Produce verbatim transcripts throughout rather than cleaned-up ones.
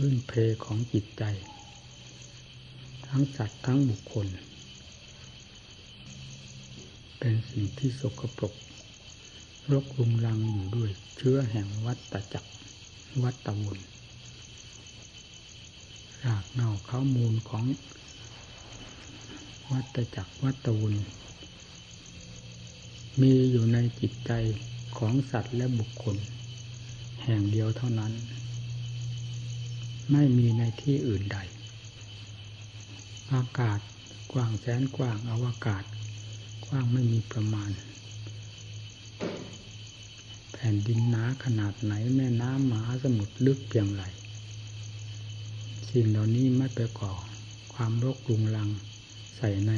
พื้นเพของจิตใจทั้งสัตว์ทั้งบุคคลเป็นสิ่งที่สกปรกรกรุงรังอยู่ด้วยเชื้อแห่งวัฏฏจักรวัฏฏวนรากเหง้าข้าวมูลของวัฏฏจักรวัฏฏวนมีอยู่ในจิตใจของสัตว์และบุคคลแห่งเดียวเท่านั้นไม่มีในที่อื่นใดอากาศกว้างแสนกว้างอวกาศกว้างไม่มีประมาณแผ่นดินหนาขนาดไหนแม่น้ำมหาสมุทรลึกเพียงไรสิ่งเหล่านี้ไม่ไปก่อความรกรุงรังใส่ใน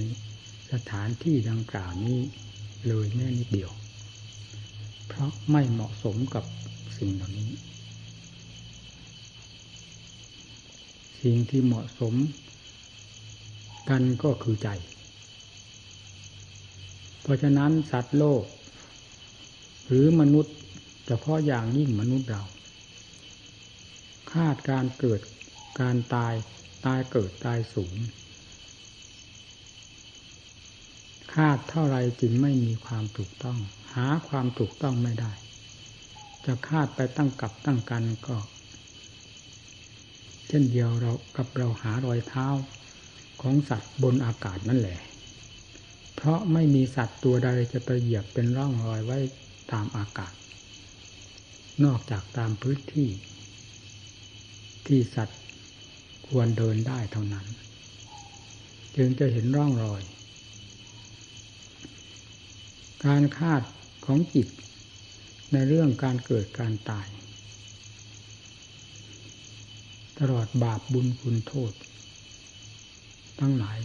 สถานที่ดังกล่าวนี้เลยแม้นิดเดียวเพราะไม่เหมาะสมกับสิ่งเหล่านี้สิ่งที่เหมาะสมกันก็คือใจเพราะฉะนั้นสัตว์โลกหรือมนุษย์เฉพาะอย่างยิ่งมนุษย์เราคาดการเกิดการตายตายเกิดตายสูญคาดเท่าไรจึงไม่มีความถูกต้องหาความถูกต้องไม่ได้จะคาดไปตั้งกับตั้งกันก็เช่นเดียวเรากับเราหารอยเท้าของสัตว์บนอากาศนั่นแหละเพราะไม่มีสัตว์ตัวใดจะไปเหยียบเป็นร่องรอยไว้ตามอากาศนอกจากตามพื้นที่ที่สัตว์ควรเดินได้เท่านั้นจึงจะเห็นร่องรอยการคาดของจิตในเรื่องการเกิดการตายตลอดบาปบุญคุณโทษทั้งหลาย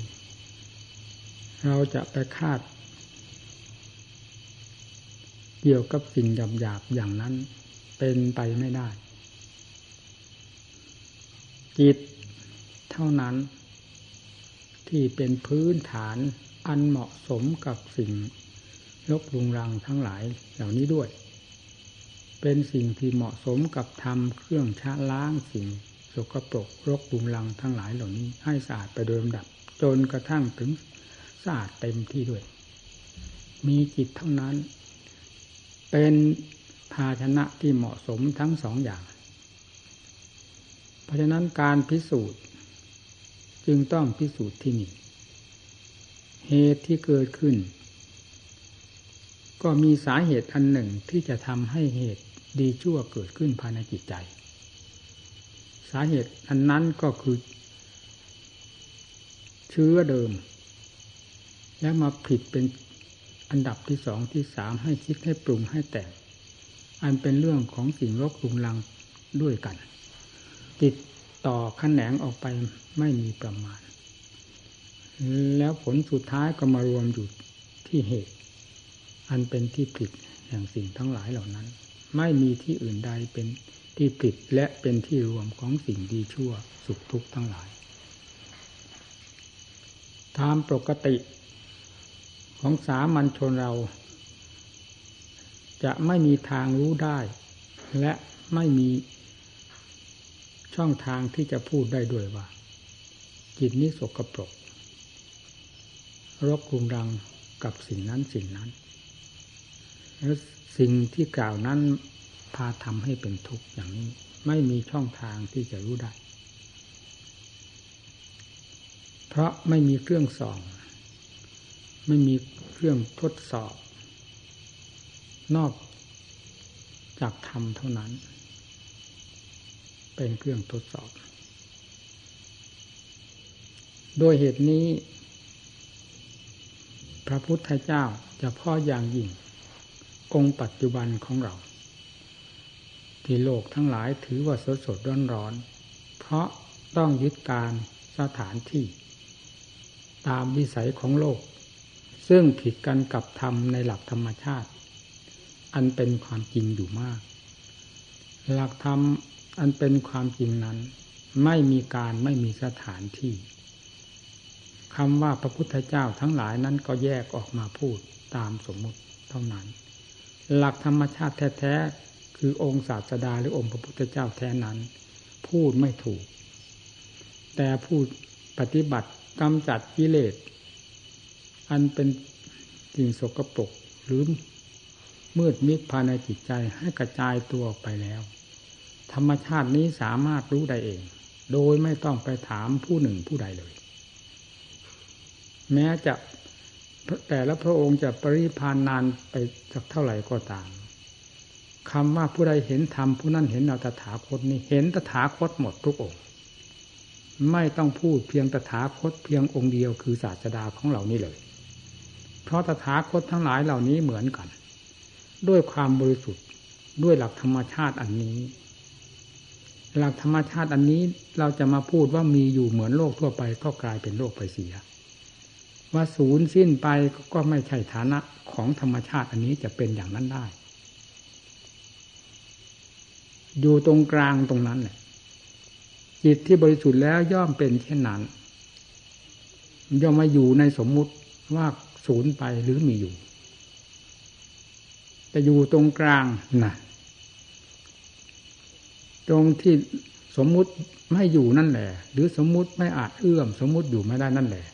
เราจะไปคาดเกี่ยวกับสิ่งหยาบๆอย่างนั้นเป็นไปไม่ได้จิตเท่านั้นที่เป็นพื้นฐานอันเหมาะสมกับสิ่งรกรุงรังทั้งหลายเหล่านี้ด้วยเป็นสิ่งที่เหมาะสมกับธรรมเครื่องชะล้างสิ่งสกปรกรกรุงรังทั้งหลายเหล่านี้ให้สะอาดไปโดยลำดับจนกระทั่งถึงสะอาดเต็มที่ด้วยมีจิตเท่านั้นเป็นภาชนะที่เหมาะสมทั้งสองอย่างเพราะฉะนั้นการพิสูจน์จึงต้องพิสูจน์ที่นี่เหตุที่เกิดขึ้นก็มีสาเหตุอันหนึ่งที่จะทำให้เหตุดีชั่วเกิดขึ้นภายในจิตใจสาเหตุอันนั้นก็คือเชื้อเดิมแล้วมาผิดเป็นอันดับที่สองที่สามให้คิดให้ปรุงให้แต่งอันเป็นเรื่องของสิ่งรกรุงรังด้วยกันติดต่อขนแหนงออกไปไม่มีประมาณแล้วผลสุดท้ายก็มารวมอยู่ที่เหตุอันเป็นที่ผิดแห่งสิ่งทั้งหลายเหล่านั้นไม่มีที่อื่นใดเป็นที่ผิดและเป็นที่รวมของสิ่งดีชั่วสุขทุกข์ทั้งหลายตามปกติของสามัญชนเราจะไม่มีทางรู้ได้และไม่มีช่องทางที่จะพูดได้ด้วยว่าจิตนี้สกปรกรกรุงรังกับสิ่งนั้นสิ่งนั้นแล้วสิ่งที่กล่าวนั้นพาทำให้เป็นทุกข์อย่างนี้ไม่มีช่องทางที่จะรู้ได้เพราะไม่มีเครื่องส่องไม่มีเครื่องทดสอบนอกจากธรรมเท่านั้นเป็นเครื่องทดสอบโดยเหตุนี้พระพุทธเจ้าเฉพาะอย่างยิ่งองค์ปัจจุบันของเราที่โลกทั้งหลายถือว่าสดสดร้อนร้อนเพราะต้องยึดการสถานที่ตามวิสัยของโลกซึ่งผิดกันกับธรรมในหลักธรรมชาติอันเป็นความจริงอยู่มากหลักธรรมอันเป็นความจริงนั้นไม่มีการไม่มีสถานที่คำว่าพระพุทธเจ้าทั้งหลายนั้นก็แยกออกมาพูดตามสมมุติเท่านั้นหลักธรรมชาติแท้ๆคือองค์ศาสดาหรือองค์พระพุทธเจ้าแท้นั้น พูดไม่ถูกแต่พูดปฏิบัติกำจัดกิเลสอันเป็นสิ่งสกปรกหรือมืดมิดภายในจิตใจให้กระจายตัวออกไปแล้วธรรมชาตินี้สามารถรู้ได้เองโดยไม่ต้องไปถามผู้หนึ่งผู้ใดเลยแม้จะแต่ละพระองค์จะปริพานนานไปสักเท่าไหร่ก็ตามคำว่าผู้ใดเห็นธรรมผู้นั้นเห็นเราตถาคตนี้เห็นตถาคตหมดทุกองค์ไม่ต้องพูดเพียงตถาคตเพียงองค์เดียวคือศาสดาของเรานี่เลยเพราะตถาคตทั้งหลายเหล่านี้เหมือนกันด้วยความบริสุทธิ์ด้วยหลักธรรมชาติอันนี้หลักธรรมชาติอันนี้เราจะมาพูดว่ามีอยู่เหมือนโลกทั่วไปก็กลายเป็นโลกไปเสียว่าสูญสิ้นไปก็ไม่ใช่ฐานะของธรรมชาติอันนี้จะเป็นอย่างนั้นได้อยู่ตรงกลางตรงนั้นแหละจิตที่บริสุทธิ์แล้วย่อมเป็นเช่นนั้นย่อมมาอยู่ในสมมุติว่าสูญไปหรือมีอยู่แต่อยู่ตรงกลางนะตรงที่สมมุติไม่อยู่นั่นแหละหรือสมมุติไม่อาจเอื้อมสมมุติอยู่ไม่ได้นั่นแหละ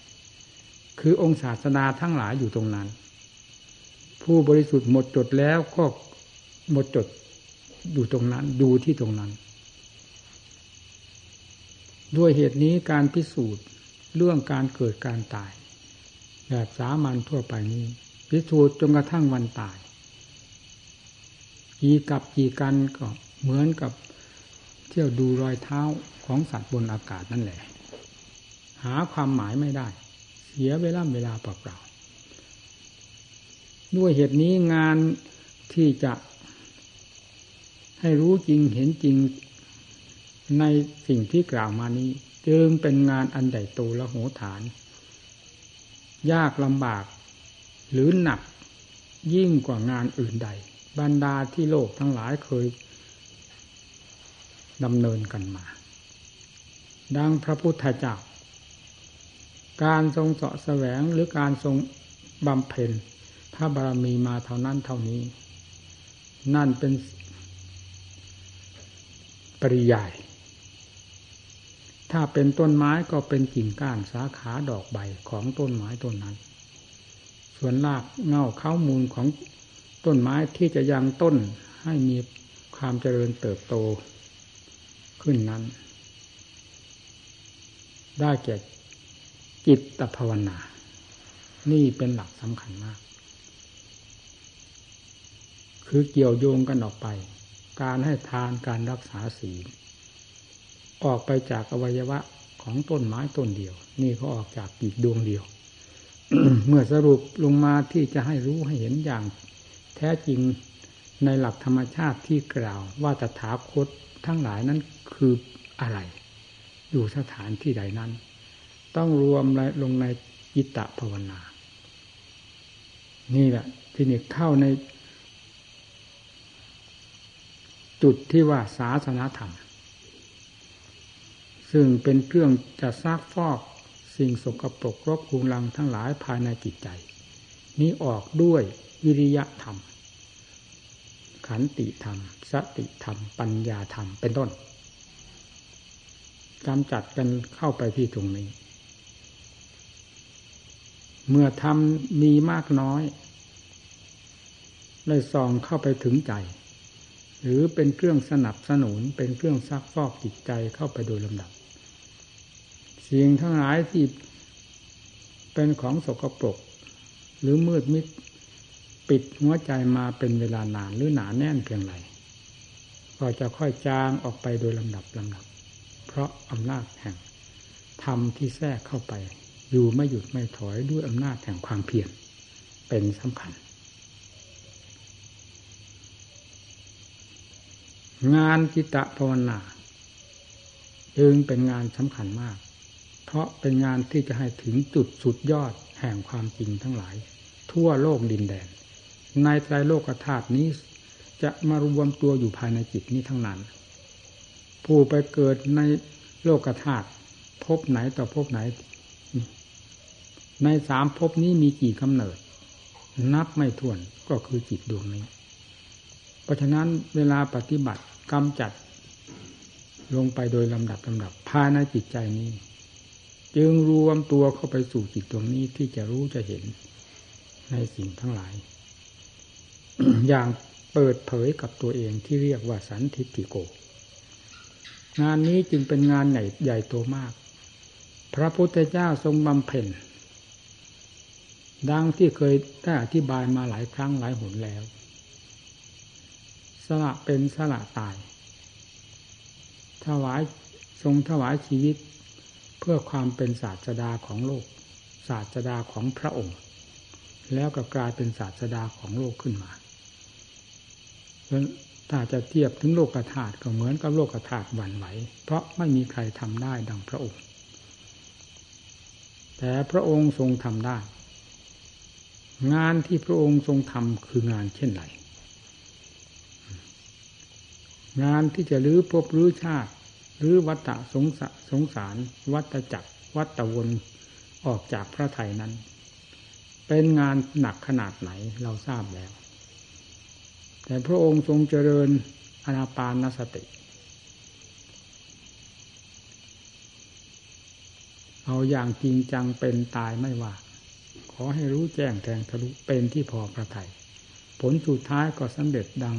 คือองค์ศาสนาทั้งหลายอยู่ตรงนั้นผู้บริสุทธิ์หมดจดแล้วก็หมดจดอยู่ตรงนั้นดูที่ตรงนั้นด้วยเหตุนี้การพิสูจน์เรื่องการเกิดการตายแบบสามัญทั่วไปนี้พิสูจน์จนกระทั่งวันตายกี่กับกี่กันก็เหมือนกับเที่ยวดูรอยเท้าของสัตว์บนอากาศนั่นแหละหาความหมายไม่ได้เสียเวลาเวลาเปล่าๆด้วยเหตุนี้งานที่จะให้รู้จริงเห็นจริงในสิ่งที่กล่าวมานี้จึงเป็นงานอันใหญ่โตและโหฬารยากลำบากหรือหนักยิ่งกว่างานอื่นใดบรรดาที่โลกทั้งหลายเคยดำเนินกันมาดังพระพุทธเจ้าการทรงเสาะแสวงหรือการทรงบำเพ็ญพระบารมีมาเท่านั้นเท่านี้นั่นเป็นปริยายถ้าเป็นต้นไม้ก็เป็นกิ่งก้านสาขาดอกใบของต้นไม้ต้นนั้นส่วนรากเง่าเค้ามูลของต้นไม้ที่จะยังต้นให้มีความเจริญเติบโตขึ้นนั้นได้แก่จิตตภาวนานี่เป็นหลักสำคัญมากคือเกี่ยวโยงกันออกไปการให้ทานการรักษาศีลออกไปจากอวัยวะของต้นไม้ต้นเดียวนี่เขาออกจากปีกดวงเดียว เมื่อสรุปลงมาที่จะให้รู้ให้เห็นอย่างแท้จริงในหลักธรรมชาติที่กล่าวว่าตถาคตทั้งหลายนั้นคืออะไรอยู่สถานที่ใดนั้นต้องรวมลงในจิตตภาวนานี่แหละที่นี่เข้าในจุดที่ว่าศาสนธรรมซึ่งเป็นเครื่องจะซักฟอกสิ่งสกปรกรบกวนรังทั้งหลายภายในจิตใจนี้ออกด้วยวิริยะธรรมขันติธรรมสติธรรมปัญญาธรรมเป็นต้นกำจัดกันเข้าไปที่ตรงนี้เมื่อธรรมมีมากน้อยได้ส่องเข้าไปถึงใจหรือเป็นเครื่องสนับสนุนเป็นเครื่องซักฟอกจิตใจเข้าไปโดยลำดับสิ่งทั้งหลายที่เป็นของสกปรกหรือมืดมิดปิดหัวใจมาเป็นเวลานานหรือหนาแน่นเพียงไรก็จะค่อยจางออกไปโดยลำดับลำดับเพราะอำนาจแห่งธรรมที่แทรกเข้าไปอยู่ไม่หยุดไม่ถอยด้วยอำนาจแห่งความเพียรเป็นสำคัญงานจิตตภาวนาจึงเป็นงานสำคัญมากเพราะเป็นงานที่จะให้ถึงจุดสุดยอดแห่งความจริงทั้งหลายทั่วโลกดินแดนในไตรโลกธาตุนี้จะมารวมตัวอยู่ภายในจิตนี้ทั้งนั้นผู้ไปเกิดในโลกธาตุภพไหนต่อภพไหนในสามภพนี้มีกี่กำเนิดนับไม่ถ้วนก็คือจิตดวงนี้เพราะฉะนั้นเวลาปฏิบัติกำจัด ลงไปโดยลำดับลำดับภายในจิตใจนี้จึงรวมตัวเข้าไปสู่จิตตรงนี้ที่จะรู้จะเห็นในสิ่งทั้งหลาย อย่างเปิดเผยกับตัวเองที่เรียกว่าสันทิฏฐิโกงานนี้จึงเป็นงานใหญ่ใหญ่โตมากพระพุทธเจ้าทรงบำเพ็ญดังที่เคยได้อธิบายมาหลายครั้งหลายหนแล้วสละเป็นสละตายถวายทรงถวายชีวิตเพื่อความเป็นศาสดาของโลกศาสดาของพระองค์แล้วก็กลายเป็นศาสดาของโลกขึ้นมาถ้าจะเทียบถึงโลกธาตุก็เหมือนกับโลกธาตุหวั่นไหวเพราะไม่มีใครทำได้ดังพระองค์แต่พระองค์ทรงทำได้งานที่พระองค์ทรงทำคืองานเช่นไรงานที่จะรื้อภพรื้อชาติรื้อวัฏฏะสงสารสงสารวัฏจักรวัฏวนออกจากพระทัยนั้นเป็นงานหนักขนาดไหนเราทราบแล้วแต่พระองค์ทรงเจริญอานาปานสติเอาอย่างจริงจังเป็นตายไม่ว่าขอให้รู้แจ้งแทงทะลุเป็นที่พอพระทัยผลสุดท้ายก็สำเร็จดัง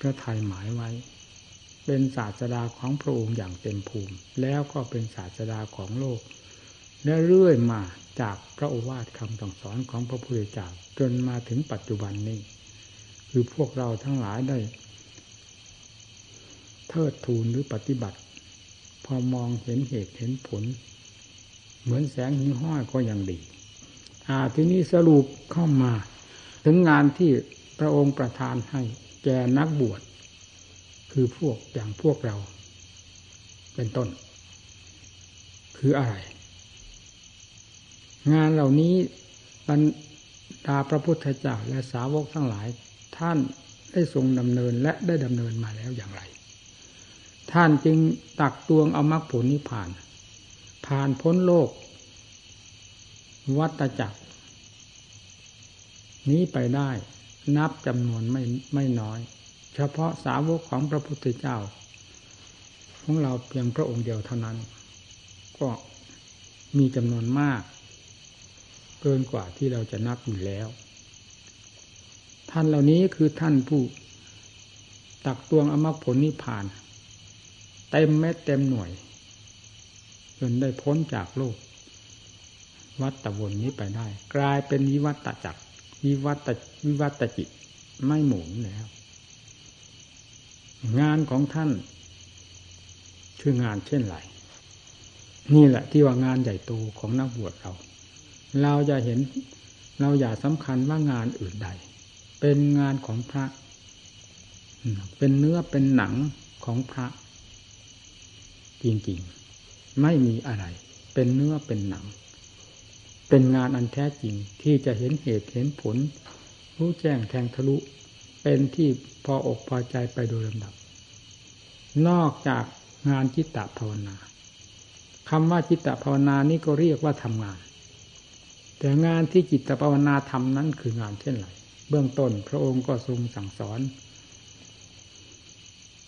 พระทัยหมายไว้เป็นศาสดาของพระองค์อย่างเต็มภูมิแล้วก็เป็นศาสดาของโลกและเรื่อยมาจากพระโอวาทคำสั่งสอนของพระพุทธเจ้าจนมาถึงปัจจุบันนี้คือพวกเราทั้งหลายได้เทิดทูนหรือปฏิบัติพอมองเห็นเหตุเห็นผลเหมือนแสงหิ่งห้อยก็ยังดีอ่าทีนี้สรุปเข้ามาถึงงานที่พระองค์ประทานให้แก่นักบวชคือพวกอย่างพวกเราเป็นต้นคืออะไรงานเหล่านี้บรรดาพระพุทธเจ้าและสาวกทั้งหลายท่านได้ทรงดำเนินและได้ดำเนินมาแล้วอย่างไรท่านจึงตักตวงเอามรรคผลนิพพานผ่านพ้นโลกวัฏจักรนี้ไปได้นับจำนวนไม่ไม่น้อยเฉพาะสาวกของพระพุทธเจ้าของเราเพียงพระองค์เดียวเท่านั้นก็มีจำนวนมากเกินกว่าที่เราจะนับอยู่แล้วท่านเหล่านี้คือท่านผู้ตักตวงอมรรคผลนิพพานเต็มเม็ดเต็มหน่วยจนได้พ้นจากโลกวัฏวนนี้ไปได้กลายเป็นวิวัฏจักรวิวัฏวิวัฏจิตไม่หมุนแล้วงานของท่านคืองานเช่นไรนี่แหละที่ว่างานใหญ่โตของนักบวชเราเราจะเห็นเราอย่าสำคัญว่างานอื่นใดเป็นงานของพระเป็นเนื้อเป็นหนังของพระจริงๆไม่มีอะไรเป็นเนื้อเป็นหนังเป็นงานอันแท้จริงที่จะเห็นเหตุเห็นผลรู้แจ้งแทงทะลุเป็นที่พออกพอใจไปโดยลำดับนอกจากงานจิตตภาวนาคำว่าจิตตภาวนานี้ก็เรียกว่าทำงานแต่งานที่จิตตภาวนาทำนั้นคืองานเช่นไรเบื้องต้นพระองค์ก็ทรงสั่งสอน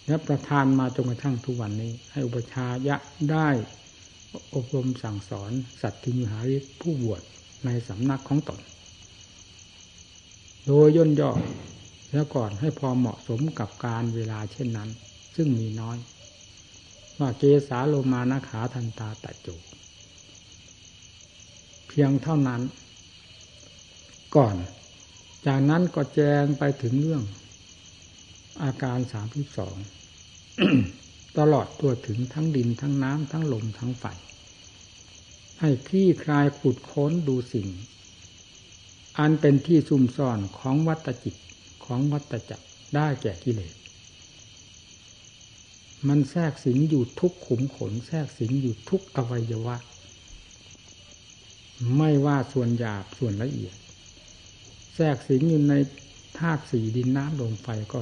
และประทานมาจนกระทั่งทุกวันนี้ให้อุปัชฌายะได้อบรมสั่งสอนสัตถิมหาฤทธิ์ผู้บวชในสำนักของตนโดยย่นย่อแล้วก่อนให้พอเหมาะสมกับการเวลาเช่นนั้นซึ่งมีน้อยว่าเกสาโลมานะขาทันตาตะโจเพียงเท่านั้นก่อนจากนั้นก็แจงไปถึงเรื่องอาการสามสิบสอง ตลอดตัวถึงทั้งดินทั้งน้ำทั้งลมทั้งไฟให้คลี่คลายขุดค้นดูสิ่งอันเป็นที่ซุ่มซ่อนของวัฏจิตของวัฏจักรได้แก่กิเลสมันแทรกสิงอยู่ทุกขุมขนแทรกสิงอยู่ทุกอวัยวะไม่ว่าส่วนหยาบส่วนละเอียดแทรกสิงอยู่ในธาตุสี่ดินน้ำลมไฟก็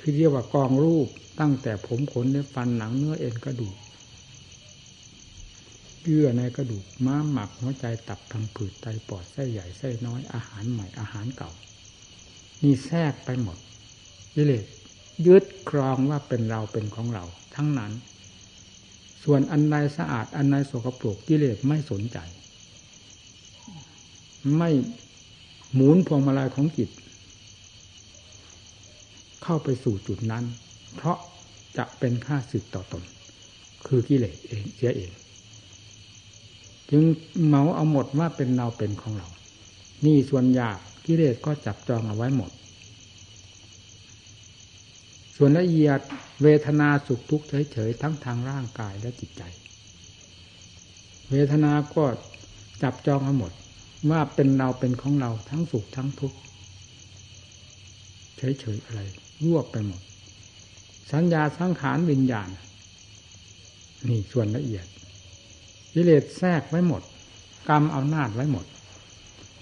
คือเรียกว่ากองรูปตั้งแต่ผมขนเนื้อฟันหนังเนื้อเอ็นกระดูกเยื่อในกระดูกม้ามหมักหัวใจตับทางผืดไตปอดไส้ใหญ่ไส้น้อยอาหารใหม่อาหารเก่านี่แทรกไปหมดกิเลส ยึดครองว่าเป็นเราเป็นของเราทั้งนั้นส่วนอันใดสะอาดอันใดสกปรกกิเลสไม่สนใจไม่หมุนพวงมาลัยของจิตเข้าไปสู่จุดนั้นเพราะจะเป็นค่าศึกต่อตนคือกิเลสเองเสียเองจึงเมาเอาหมดว่าเป็นเราเป็นของเรานี่ส่วนยากกิเลสก็จับจองเอาไว้หมดส่วนละเอียดเวทนาสุขทุกข์เฉยๆทั้งทางร่างกายและจิตใจเวทนาก็จับจองเอาหมดว่าเป็นเราเป็นของเราทั้งสุขทั้งทุกข์เฉยๆอะไรรวบไปหมดสัญญาสังขารวิญญาณนี่ส่วนละเอียดกิเลสแทรกไว้หมดกรรมเอาหน้าไว้หมด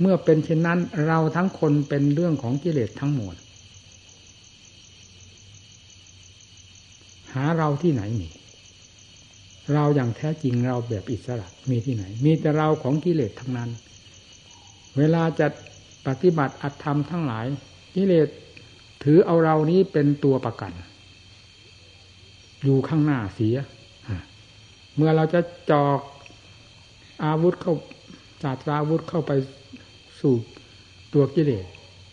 เมื่อเป็นเช่นนั้นเราทั้งคนเป็นเรื่องของกิเลสทั้งหมดหาเราที่ไหนมีเราอย่างแท้จริงเราแบบอิสระมีที่ไหนมีแต่เราของกิเลสทั้งนั้นเวลาจะปฏิบัติอัตธรรมทั้งหลายกิเลสถือเอาเรานี้เป็นตัวประกันอยู่ข้างหน้าเสียเมื่อเราจะจอกอาวุธเข้าจาตราอาวุธเข้าไปสู่ตัวกิเลส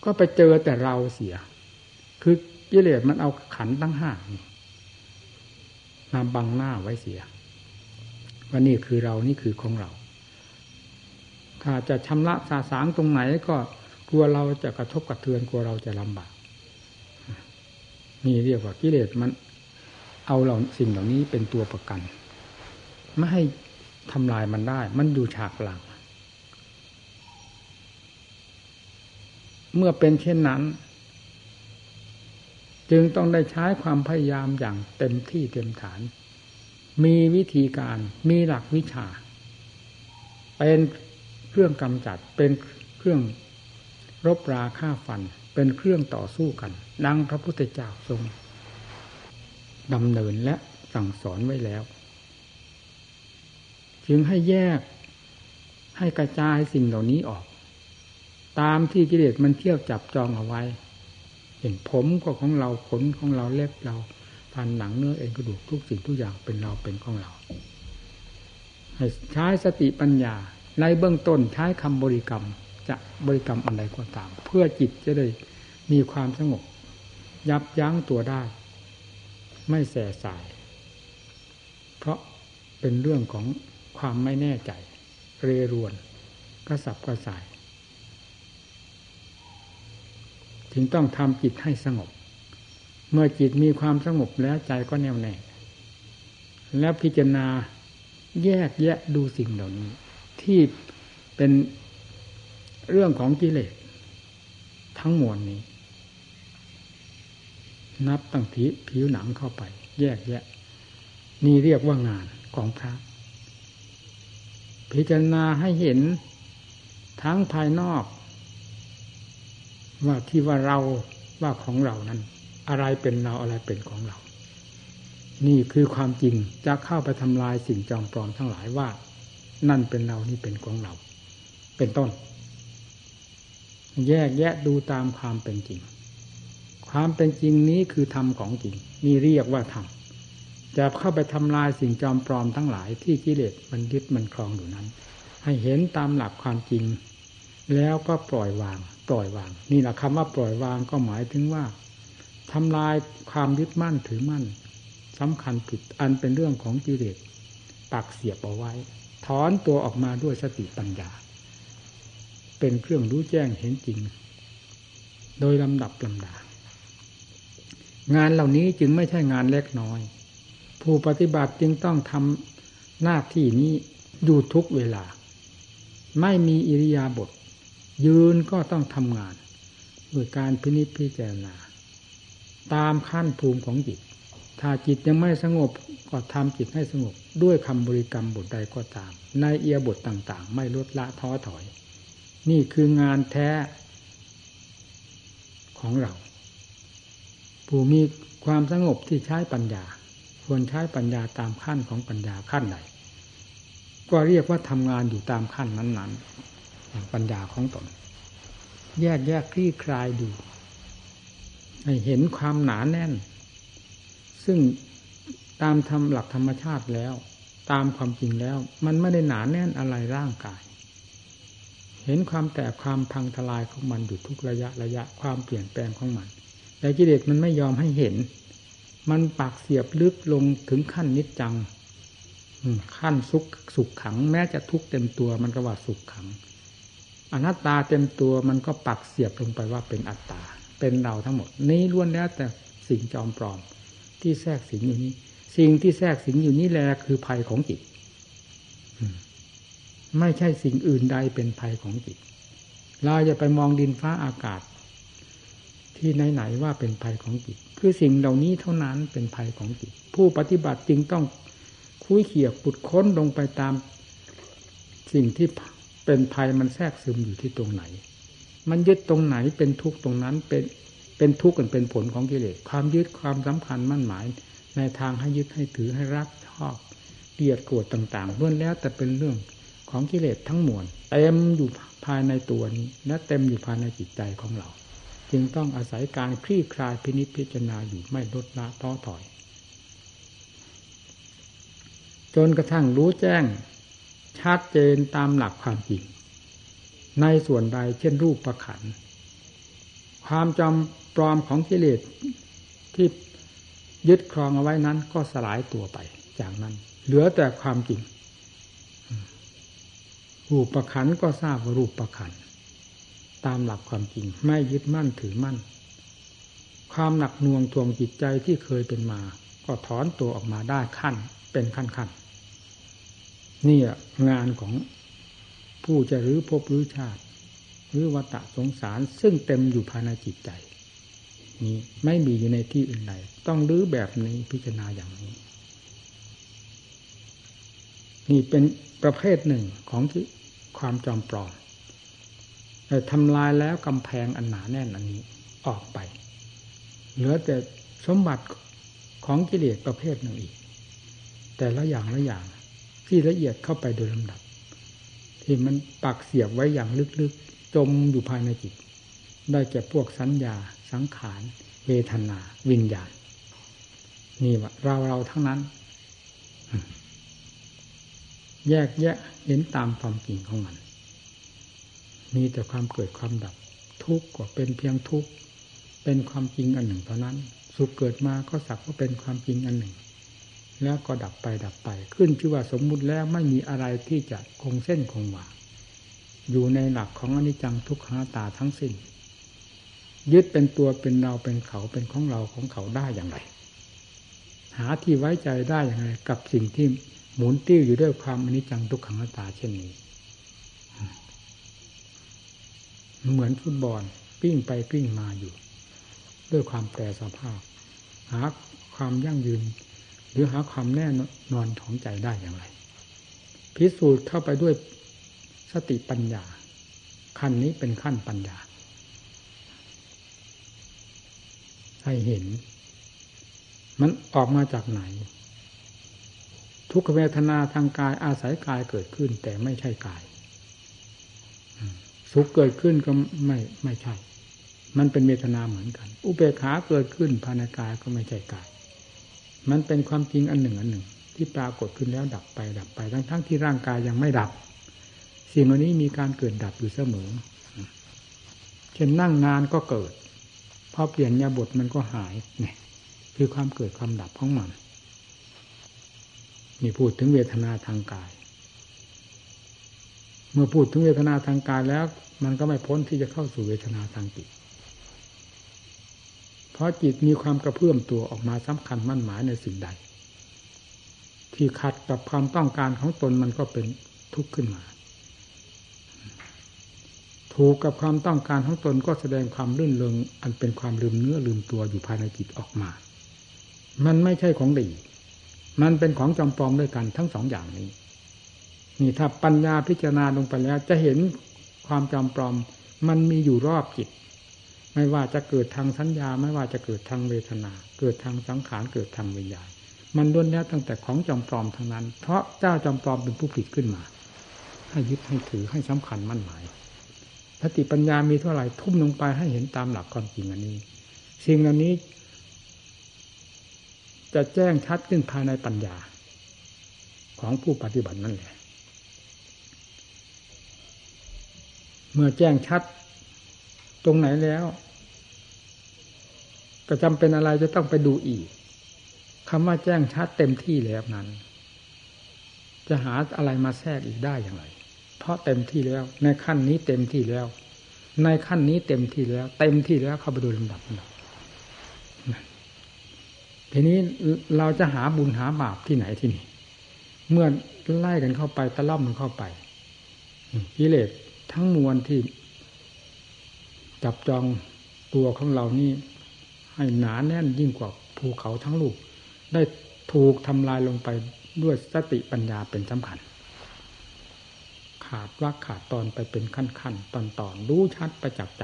ก็ไปเจอแต่เราเสียคือกิเลสมันเอาขันธ์ทั้งห้ามาบังหน้าไว้เสียว่านี่คือเรานี่คือของเราถ้าจะชำระสาสางตรงไหนก็กลัวเราจะกระทบกระเทือนกลัวเราจะลำบากนี่เรียกว่ากิเลสมันเอาเราสิ่งเหล่านี้เป็นตัวประกันไม่ให้ทำลายมันได้มันอยู่ฉากหลังเมื่อเป็นเช่นนั้นจึงต้องได้ใช้ความพยายามอย่างเต็มที่เต็มฐานมีวิธีการมีหลักวิชาเป็นเครื่องกำจัดเป็นเครื่องรบราฆ่าฟันเป็นเครื่องต่อสู้กันดังพระพุทธเจ้าทรงดำเนินและสั่งสอนไว้แล้วจึงให้แยกให้กระจายสิ่งเหล่านี้ออกตามที่กิเลสมันเที่ยวจับจองเอาไว้เห็นผมก็ของเราขนของเราเล็บเราฟันหนังเนื้อเอ็นกระดูกทุกสิ่งทุกอย่างเป็นเราเป็นของเราให้ใช้สติปัญญาในเบื้องต้นใช้คำบริกรรมจะบริกรรมอะไรก็ตามเพื่อจิตจะได้มีความสงบยับยั้งตัวได้ไม่แสสายเพราะเป็นเรื่องของความไม่แน่ใจเรรวนกระสับกระส่ายจึงต้องทำจิตให้สงบเมื่อจิตมีความสงบแล้วใจก็แน่วแน่แล้วพิจารณาแยกแยะดูสิ่งเหล่านี้ที่เป็นเรื่องของกิเลสทั้งมวลนี้นับตั้งที่ผิวหนังเข้าไปแยกแยะนี่เรียกว่างานของพระพิจารณาให้เห็นทั้งภายนอกว่าที่ว่าเราว่าของเรานั้นอะไรเป็นเราอะไรเป็นของเรานี่คือความจริงจะเข้าไปทำลายสิ่งจอมปลอมทั้งหลายว่านั่นเป็นเรานี่เป็นของเราเป็นต้นแยกแยะดูตามความเป็นจริงความเป็นจริงนี้คือธรรมของจริงนี่เรียกว่าธรรมจะเข้าไปทำลายสิ่งจอมปลอมทั้งหลายที่กิเลสมันยึดมันครองอยู่นั้นให้เห็นตามหลักความจริงแล้วก็ปล่อยวางปล่อยวางนี่แหละคำว่าปล่อยวางก็หมายถึงว่าทำลายความยึดมั่นถือมั่นสำคัญผิดอันเป็นเรื่องของกิเลสปักเสียบเอาไว้ถอนตัวออกมาด้วยสติปัญญาเป็นเครื่องรู้แจ้งเห็นจริงโดยลำดับลำดางานเหล่านี้จึงไม่ใช่งานเล็กน้อยผู้ปฏิบัติจึงต้องทำหน้าที่นี้อยู่ทุกเวลาไม่มีอิริยาบถยืนก็ต้องทำงานด้วยการพินิจพิจารณาตามขั้นภูมิของจิตถ้าจิตยังไม่สงบก็ทำจิตให้สงบด้วยคำบริกรรมบทใดก็ตามในเอียบทต่างๆไม่ลดละท้อถอยนี่คืองานแท้ของเราผู้มีความสงบที่ใช้ปัญญาควรใช้ปัญญาตามขั้นของปัญญาขั้นใดก็เรียกว่าทำงานอยู่ตามขั้นนั้นๆปัญญาของตนแยกแยะคลี่คลายดูให้เห็นความหนาแน่น ซึ่งตามธรรมหลักธรรมชาติแล้วตามความจริงแล้วมันไม่ได้หนาแน่นอะไรร่างกายเห็นความแตกความพังทลายของมันอยู่ทุกระยะระยะความเปลี่ยนแปลงของมันแต่กิเลสมันไม่ยอมให้เห็นมันปากเสียบลึกลงถึงขั้นนิจจังขั้นสุขสุขขังแม้จะทุกข์เต็มตัวมันก็ว่าสุขขังอนัตตาเต็มตัวมันก็ปักเสียบลงไปว่าเป็นอัตตาเป็นเราทั้งหมดนี้ล้วนแล้วแต่สิ่งจอมปลอมที่แทรกสิงอยู่นี้สิ่งที่แทรกสิงอยู่นี้แหละคือภัยของจิตไม่ใช่สิ่งอื่นใดเป็นภัยของจิตเราจะไปมองดินฟ้าอากาศที่ไหนๆว่าเป็นภัยของจิตคือสิ่งเหล่านี้เท่านั้นเป็นภัยของจิตผู้ปฏิบัติจึงต้องคุ้ยเขี่ยขุดค้นลงไปตามสิ่งที่เป็นภัยมันแทรกซึมอยู่ที่ตรงไหนมันยึดตรงไหนเป็นทุกข์ตรงนั้นเป็นเป็นทุกข์กันเป็นผลของกิเลสความยึดความสำคัญมั่นหมายในทางให้ยึดให้ถือให้รักชอบเกลียดโกรธต่างๆล้วนแล้วแต่เป็นเรื่องของกิเลสทั้งมวลเต็มอยู่ภายในตัวนี้และเต็มอยู่ภายในจิตใจของเราจึงต้องอาศัยการคลี่คลายพินิจพิจารณาอยู่ไม่ลดละท้อถอยจนกระทั่งรู้แจ้งชัดเจนตามหลักความจริงในส่วนใดเช่นรูปประขันความจำปลอมของกิเลสที่ยึดครองเอาไว้นั้นก็สลายตัวไปจากนั้นเหลือแต่ความจริงรูปประขันก็ทราบว่ารูปประขันตามหลักความจริงไม่ยึดมั่นถือมั่นความหนักหน่วงทวงจิตใจที่เคยเป็นมาก็ถอนตัวออกมาได้ขั้นเป็นขั้นๆนี่งานของผู้จะรื้อภพรื้อชาติรื้อวัฏสงสารซึ่งเต็มอยู่ภายในจิตใจนี้ไม่มีอยู่ในที่อื่นใดต้องรื้อแบบนี้พิจารณาอย่างนี้นี่เป็นประเภทหนึ่งของความจอมปลอมแต่ทำลายแล้วกำแพงอันหนาแน่นอันนี้ออกไปเหลือแต่สมบัติของกิเลสประเภทหนึ่งอีกแต่ละอย่างละอย่างที่ละเอียดเข้าไปโดยลำดับที่มันปักเสียบไว้อย่างลึกๆจมอยู่ภายในจิตได้แก่พวกสัญญาสังขารเวทนาวิญญาณนี่ว่าเราเราทั้งนั้นแยกแยะเห็นตามความจริงของมันมีแต่ความเกิดความดับทุกข์ก็เป็นเพียงทุกข์เป็นความจริงอันหนึ่งเท่านั้นสุขเกิดมาก็สักว่าเป็นความจริงอันหนึ่งแล้วก็ดับไปดับไปขึ้นชื่อว่าสมมุติแล้วไม่มีอะไรที่จะคงเส้นคงวาอยู่ในหลักของอนิจจังทุกขังอนัตตาทั้งสิ้นยึดเป็นตัวเป็นเราเป็นเขาเป็นของเราของเขาได้อย่างไรหาที่ไว้ใจได้อย่างไรกับสิ่งที่หมุนติ้วอยู่ด้วยความอนิจจังทุกขังอนัตตาเช่นนี้เหมือนฟุตบอลปิ้งไปปิ้งมาอยู่ด้วยความแปรสภาพหาความยั่งยืนหรือหาความแน่นอนของใจได้อย่างไรพิสูจน์เข้าไปด้วยสติปัญญาขั้นนี้เป็นขั้นปัญญาให้เห็นมันออกมาจากไหนทุกขเวทนาทางกายอาศัยกายเกิดขึ้นแต่ไม่ใช่กายสุขเกิดขึ้นก็ไม่ไม่ใช่มันเป็นเวทนาเหมือนกันอุเบกขาเกิดขึ้นภายในกายก็ไม่ใช่กายมันเป็นความจริงอันหนึ่งอันหนึ่งที่ปรากฏขึ้นแล้วดับไปดับไปทั้งทั้งที่ร่างกายยังไม่ดับสิ่งเหล่านี้มีการเกิดดับอยู่เสมอเช่นนั่งนานก็เกิดพอเปลี่ยนยาบทมันก็หายเนี่ยคือความเกิดความดับของมันนี่พูดถึงเวทนาทางกายเมื่อพูดถึงเวทนาทางกายแล้วมันก็ไม่พ้นที่จะเข้าสู่เวทนาทางจิตเพราะจิตมีความกระเพื่อมตัวออกมาสำคัญมั่นหมายในสิ่งใดที่ขัดกับความต้องการของตนมันก็เป็นทุกข์ขึ้นมาถูกกับความต้องการของตนก็แสดงความรื่นเริงอันเป็นความลืมเนื้อลืมตัวอยู่ภายในจิตออกมามันไม่ใช่ของดีมันเป็นของจำปลอมด้วยกันทั้งสองอย่างนี้นี่ถ้าปัญญาพิจารณาลงไปแล้วจะเห็นความจำปลอมมันมีอยู่รอบจิตไม่ว่าจะเกิดทางสัญญาไม่ว่าจะเกิดทางเวทนาเกิดทางสังขารเกิดทางวิญญาณมันล้วนแล้วตั้งแต่ของจอมปลอมทั้งนั้นเพราะเจ้าจอมปลอมเป็นผู้ผลิตขึ้นมาให้ยึดให้ถือให้สำคัญมั่นหมายสติปัญญามีเท่าไหร่ทุ่มลงไปให้เห็นตามหลักความจริงอันนี้สิ่งอันนี้ จะแจ้งชัดขึ้นภายในปัญญาของผู้ปฏิบัตินั่นแหละเมื่อแจ้งชัดตรงไหนแล้วก็จำเป็นอะไรจะต้องไปดูอีกคำว่าแจ้งชัดเต็มที่แล้วนั้นจะหาอะไรมาแทรกอีกได้อย่างไรเพราะเต็มที่แล้วในขั้นนี้เต็มที่แล้วในขั้นนี้เต็มที่แล้วเต็มที่แล้วเข้าไปดูลำดับนะทีนี้เราจะหาบุญหาบาปที่ไหนที่นี่เมื่อไล่กันเข้าไปตะล่อมมันเข้าไปกิเลสทั้งมวลที่จับจองตัวของเรานี่ให้หนาแน่นยิ่งกว่าภูเขาทั้งลูกได้ถูกทำลายลงไปด้วยสติปัญญาเป็นสำคัญขาดว่าขาดตอนไปเป็นขั้นๆตอนตอนรู้ชัดประจักษ์ใจ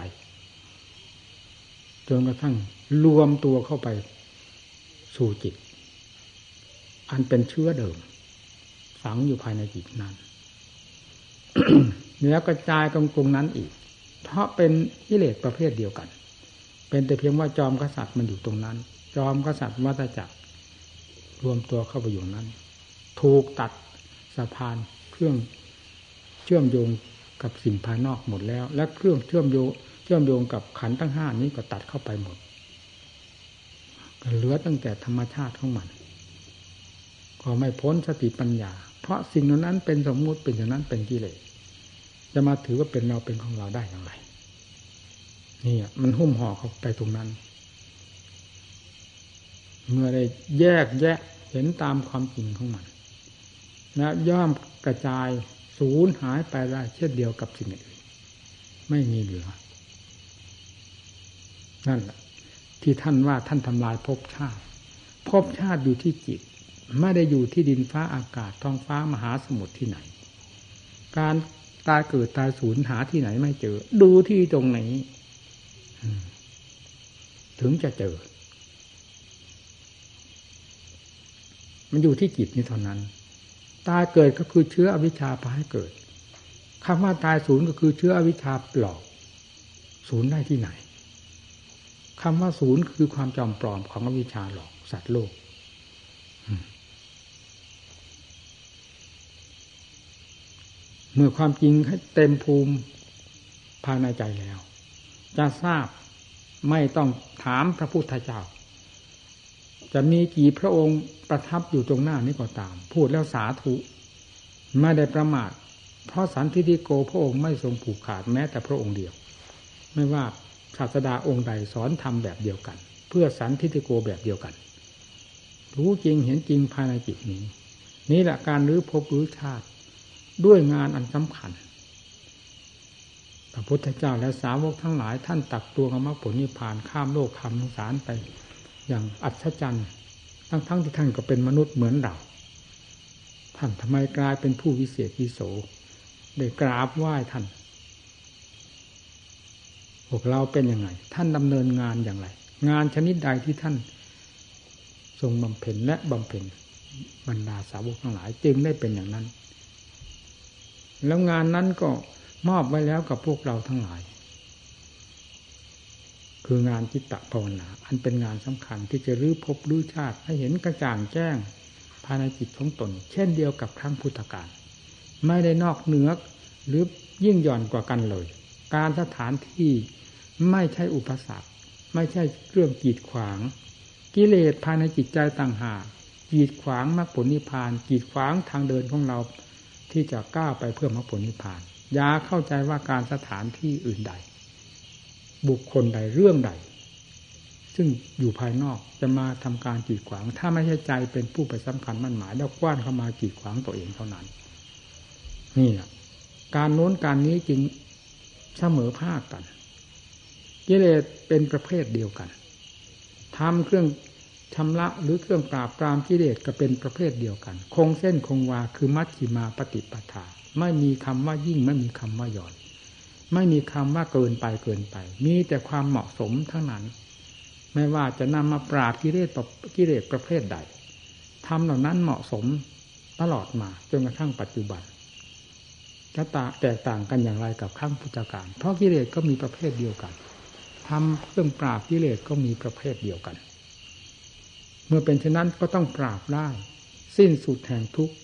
จนกระทั่งรวมตัวเข้าไปสู่จิตอันเป็นเชื้อเดิมฝังอยู่ภายในจิตนั้น แล้วกระจายกองกลงนั้นอีกเพราะเป็นกิเลสประเภทเดียวกันเป็นแต่เพียงว่าจอมกษัตริย์มันอยู่ตรงนั้นจอมกษัตริย์วัฏจักรรวมตัวเข้าไปอยู่นั้นถูกตัดสะพานเครื่องเชื่อมโยงกับสิ่งภายนอกหมดแล้วและเครื่องเชื่อมโยงเชื่อมโยงกับขันธ์ทั้งห้านี้ก็ตัดเข้าไปหมดเหลือตั้งแต่ธรรมชาติของมันก็ไม่พ้นสติปัญญาเพราะสิ่งนั้นเป็นสมมุติเป็นอย่างนั้นเป็นกิเลสจะมาถือว่าเป็นเราเป็นของเราได้อย่างไรนี่มันหุ้มห่อเข้าไปตรงนั้นเมื่อได้แยกแยะเห็นตามความจริงของมันแล้วย่อมกระจายสูญหายไปได้เช่นเดียวกับสิ่งอื่นไม่มีเหลือนั่นแหละที่ท่านว่าท่านทำลายภพชาติภพชาติอยู่ที่จิตไม่ได้อยู่ที่ดินฟ้าอากาศท้องฟ้ามหาสมุทรที่ไหนการตายเกิดตายสูญหาที่ไหนไม่เจอดูที่ตรงไหนถึงจะเจอมันอยู่ที่จิตนี่เท่านั้นตายเกิดก็คือเชื้ออวิชชาพาให้เกิดคำว่าตายศูนย์ก็คือเชื้ออวิชชาปลอกศูนย์ได้ที่ไหนคำว่าศูนย์คือความจอมปลอมของอวิชชาหลอกสัตว์โลกเมื่อความจริงให้เต็มภูมิภายในใจแล้วจะทราบไม่ต้องถามพระพุทธเจ้าจะมีกี่พระองค์ประทับอยู่ตรงหน้านี้ก็ตามพูดแล้วสาธุไม่ได้ประมาทเพราะสันทิฏฐิโกพระองค์ไม่ทรงผูกขาดแม้แต่พระองค์เดียวไม่ว่าศาสดาองค์ใดสอนธรรมแบบเดียวกันเพื่อสันทิฏฐิโกแบบเดียวกันรู้จริงเห็นจริงภายในจิตนี้นี่แหละการรื้อภพรื้อชาติด้วยงานอันสำคัญพระพุทธเจ้าและสาวกทั้งหลายท่านตักตวงอมรรคผลนิพพานข้ามโลกข้ามสงสารไปอย่างอัศจรรย์ทั้งทั้งที่ท่านก็เป็นมนุษย์เหมือนเราท่านทำไมกลายเป็นผู้วิเศษวิโสได้กราบไหว้ท่านพวกเราเป็นยังไงท่านดำเนินงานอย่างไรงานชนิดใดที่ท่านทรงบำเพ็ญและบำเพ็ญบรรดาสาวกทั้งหลายจึงได้เป็นอย่างนั้นแล้วงานนั้นก็มอบไว้แล้วกับพวกเราทั้งหลายคืองานจิตตภาวนาอันเป็นงานสำคัญที่จะรื้อภพรื้อชาติให้เห็นกระจ่างแจ้งภายในจิตของตนเช่นเดียวกับครั้งพุทธกาลไม่ได้นอกเหนือหรือยิ่งหย่อนกว่ากันเลยการสถานที่ไม่ใช่อุปสรรคไม่ใช่เครื่องกีดขวางกิเลสภายในจิตใจต่างหากกีดขวางมรรคผลนิพพานกีดขวางทางเดินของเราที่จะก้าวไปเพื่อมรรคผลนิพพานอย่าเข้าใจว่าการสถานที่อื่นใดบุคคลใดเรื่องใดซึ่งอยู่ภายนอกจะมาทำการกีดขวางถ้าไม่ใช่ใจเป็นผู้ไปสำคัญมั่นหมายแล้วกว้านเข้ามากีดขวางตัวเองเท่านั้นนี่แหละการโน้นการนี้จึงเสมอภาคกันกิเลสเป็นประเภทเดียวกันทำเครื่องชำระหรือเครื่องปราบปรามกิเลสก็เป็นประเภทเดียวกันคงเส้นคงวาคือมัชฌิมาปฏิปทาไม่มีคำว่ายิ่งไม่มีคำว่าหย่อนไม่มีคำว่าเกินไปเกินไปมีแต่ความเหมาะสมทั้งนั้นไม่ว่าจะนำมาปราบกิเลสต่อกิเลสประเภทใดทำเหล่านั้นเหมาะสมตลอดมาจนกระทั่งปัจจุบันจะแตกต่างกันอย่างไรกับครั้งพุทธกาลเพราะกิเลสก็มีประเภทเดียวกันทำเครื่องปราบกิเลสก็มีประเภทเดียวกัน มื่อเป็นเช่นนั้นก็ต้องปราบได้สิ้นสุดแห่งทุกข์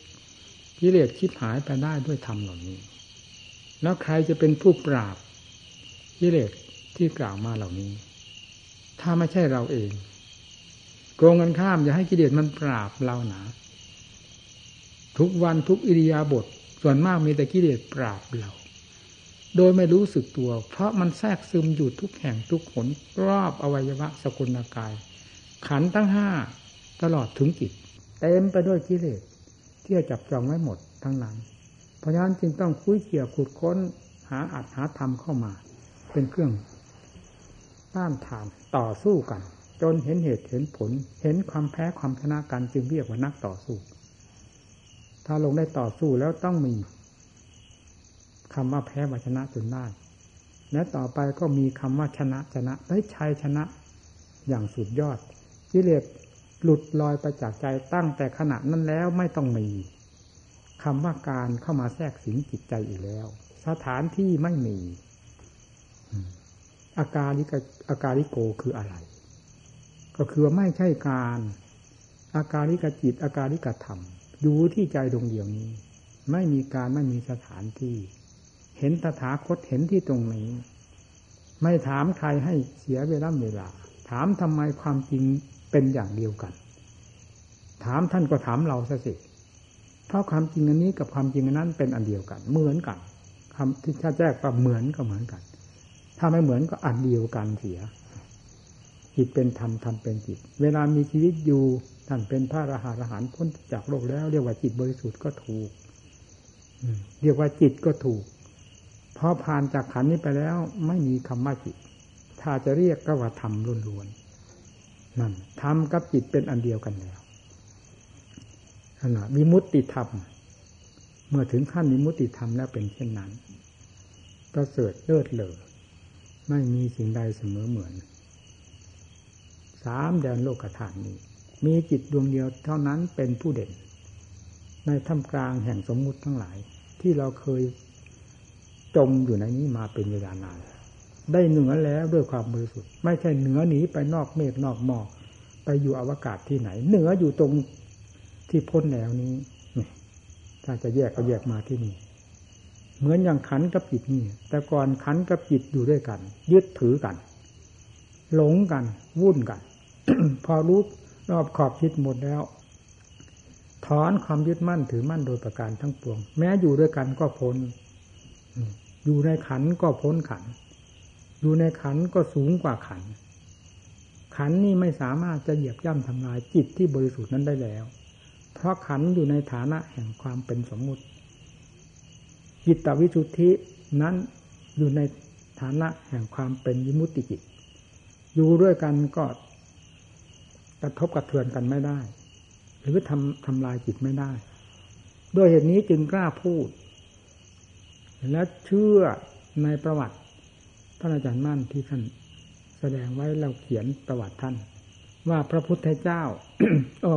กิเลสชิบหายไปได้ด้วยธรรมเหล่านี้แล้วใครจะเป็นผู้ปราบกิเลสที่กล่าวมาเหล่านี้ถ้าไม่ใช่เราเองโกงกันข้ามอย่าให้กิเลสมันปราบเราหนาทุกวันทุกอิริยาบถส่วนมากมีแต่กิเลสปราบเราโดยไม่รู้สึกตัวเพราะมันแทรกซึมอยู่ทุกแห่งทุกหนรอบอวัยวะสกุลกายขันธ์ทั้งห้าตลอดถึงจิตเต็มไปด้วยกิเลสที่จะจับจองไว้หมดทั้งนั้นเพราะฉะนั้นจึงต้องคุ้ยเขี่ยขุดค้นหาอัตถาธรรมเข้ามาเป็นเครื่องต้านทานต่อสู้กันจนเห็นเหตุเห็นผลเห็นความแพ้ความชนะกันจึงเรียกว่านักต่อสู้ถ้าลงได้ต่อสู้แล้วต้องมีคำว่าแพ้ว่าชนะจนได้และต่อไปก็มีคำว่าชนะชนะได้ชัยชนะอย่างสุดยอดกิเลสหลุดลอยไปจากใจตั้งแต่ขณะนั้นแล้วไม่ต้องมีคำว่าการเข้ามาแทรกสิงจิตใจอีกแล้วสถานที่ไม่มีอาการิกอาการิโกคืออะไรก็คือไม่ใช่การอาการิกจิตอาการิกธรรมอยู่ที่ใจดวงเดียวนี้ไม่มีการไม่มีสถานที่เห็นตถาคตเห็นที่ตรงนี้ไม่ถามใครให้เสียเวลาเวลาถามทำไมความจริงเป็นอย่างเดียวกันถามท่านก็ถามเราซะสิเพราะความจริงอันนี้กับความจริงอันนั้นเป็นอันเดียวกันเหมือนกันคำที่ท่านแจ้งว่าเหมือนก็เหมือนกันถ้าไม่เหมือนก็อันเดียวกันเสียจิตเป็นธรรมธรรมเป็นจิตเวลามีชีวิตอยู่ท่านเป็นพระอรหันต์พ้นจากโลกแล้วเรียกว่าจิตบริสุทธิ์ก็ถูกเรียกว่าจิตก็ถูกพอผ่านจากขันธ์นี้ไปแล้วไม่มีคำว่าจิตถ้าจะเรียกก็ว่าธรรมล้วนๆนั่นธรรมกับจิตเป็นอันเดียวกันแล้วขณะวิมุตติธรรมเมื่อถึงขั้นวิมุตติธรรมแล้วเป็นเช่นนั้นประเสริฐเลิศเลอไม่มีสิ่งใดเสมอเหมือนสามแดนโลกฐานนี้มีจิตดวงเดียวเท่านั้นเป็นผู้เด่นในท่ามกลางแห่งสมมุติทั้งหลายที่เราเคยจมอยู่ในนี้มาเป็นเวลานานได้เหนือแล้วด้วยความบริสุทธิ์ไม่ใช่เหนือหนีไปนอกเมฆนอกหมอกไปอยู่อวกาศที่ไหนเหนืออยู่ตรงที่พ้นแล้วนี้ถ้าจะแยกก็แยกมาที่นี่เหมือนอย่างขันกับจิตนี่แต่ก่อนขันกับจิตอยู่ด้วยกันยึดถือกันหลงกันวุ่นกัน พอรู้รอบขอบคิดหมดแล้วถอนความยึดมั่นถือมั่นโดยประการทั้งปวงแม้อยู่ด้วยกันก็พ้นอยู่ในขันก็พ้นขันอยู่ในขันก็สูงกว่าขันขันนี่ไม่สามารถจะเหยียบย่ำทำลายจิตที่บริสุทธิ์นั้นได้แล้วเพราะขันอยู่ในฐานะแห่งความเป็นสมมุติจิตตวิสุทธินั้นอยู่ในฐานะแห่งความเป็นวิมุตติจิตอยู่ด้วยกันก็กระทบกระเทือนกันไม่ได้หรือทำทำลายจิตไม่ได้ด้วยเหตุนี้จึงกล้าพูดและเชื่อในประวัติท่านอาจารย์มั่นที่ท่านแสดงไว้เราเขียนประวัติท่านว่าพระพุทธเจ้า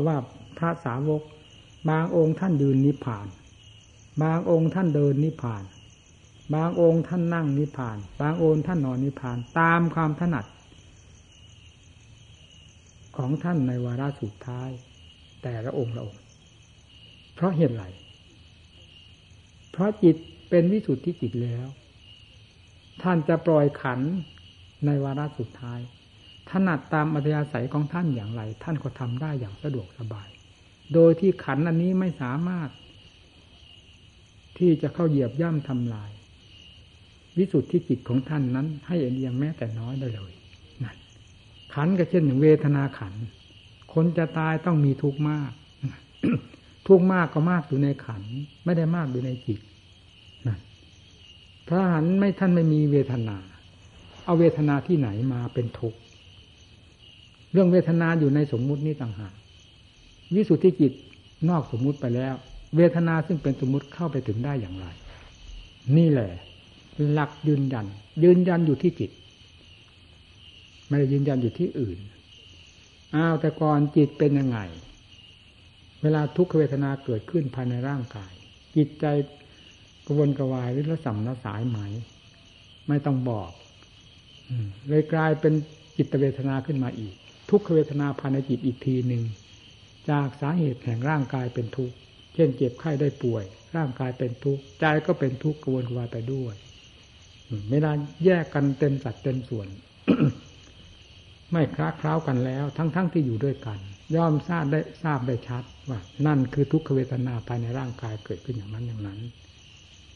ว่าพระสาวกบางองค์ท่านยืนนิพพานบางองค์ท่านเดินนิพพานบางองค์ท่านนั่งนิพพานบางองค์ท่านนอนนิพพานตามความถนัดของท่านในวาระสุดท้ายแต่ละองค์ละองค์เพราะเหตุไรเพราะจิตเป็นวิสุทธิจิตแล้วท่านจะปล่อยขันธ์ในวาระสุดท้ายถนัดตามอัธยาศัยของท่านอย่างไรท่านก็ทำได้อย่างสะดวกสบายโดยที่ขันธ์อันนี้ไม่สามารถที่จะเข้าเหยียบย่ำทำลายวิสุทธิจิตของท่านนั้นให้เอียงแม้แต่น้อยได้เลยนั่นขันธ์ก็เช่นอย่างเวทนาขันธ์คนจะตายต้องมีทุกข์มาก ทุกข์มากก็มากอยู่ในขันธ์ไม่ได้มากอยู่ในจิตนั่นพระอรหันต์ไม่ท่านไม่มีเวทนาเอาเวทนาที่ไหนมาเป็นทุกข์เรื่องเวทนาอยู่ในสมมุตินี้ต่างหากวิสุทธิจิตนอกสมมุติไปแล้วเวทนาซึ่งเป็นสมมุติเข้าไปถึงได้อย่างไรนี่แหละหลักยืนยันยืนยันอยู่ที่จิตไม่ได้ยืนยันอยู่ที่อื่นอ้าวแต่ก่อนจิตเป็นยังไงเวลาทุกขเวทนาเกิดขึ้นภายในร่างกายจิตใจกระวนกระวายหรือละสัมละสายไหมไม่ต้องบอกเลยกลายเป็นจิตเวทนาขึ้นมาอีก ทุกขเวทนาภายในจิตอีกทีหนึ่งจากสาเหตุแห่งร่างกายเป็นทุกข์เช่นเจ็บไข้ได้ป่วยร่างกายเป็นทุกข์ใจก็เป็นทุกข์กระวนกระวายไปด้วยเวลาแยกกันเต็มสัดเต็มส่วน ไม่คล้าคล้าวกันแล้วทั้งๆ ท, ที่อยู่ด้วยกันย่อมทราบได้ทราบได้ชัดว่านั่นคือทุกขเวทนาภายในร่างกายเกิดขึ้นอย่างนั้นอย่างนั้น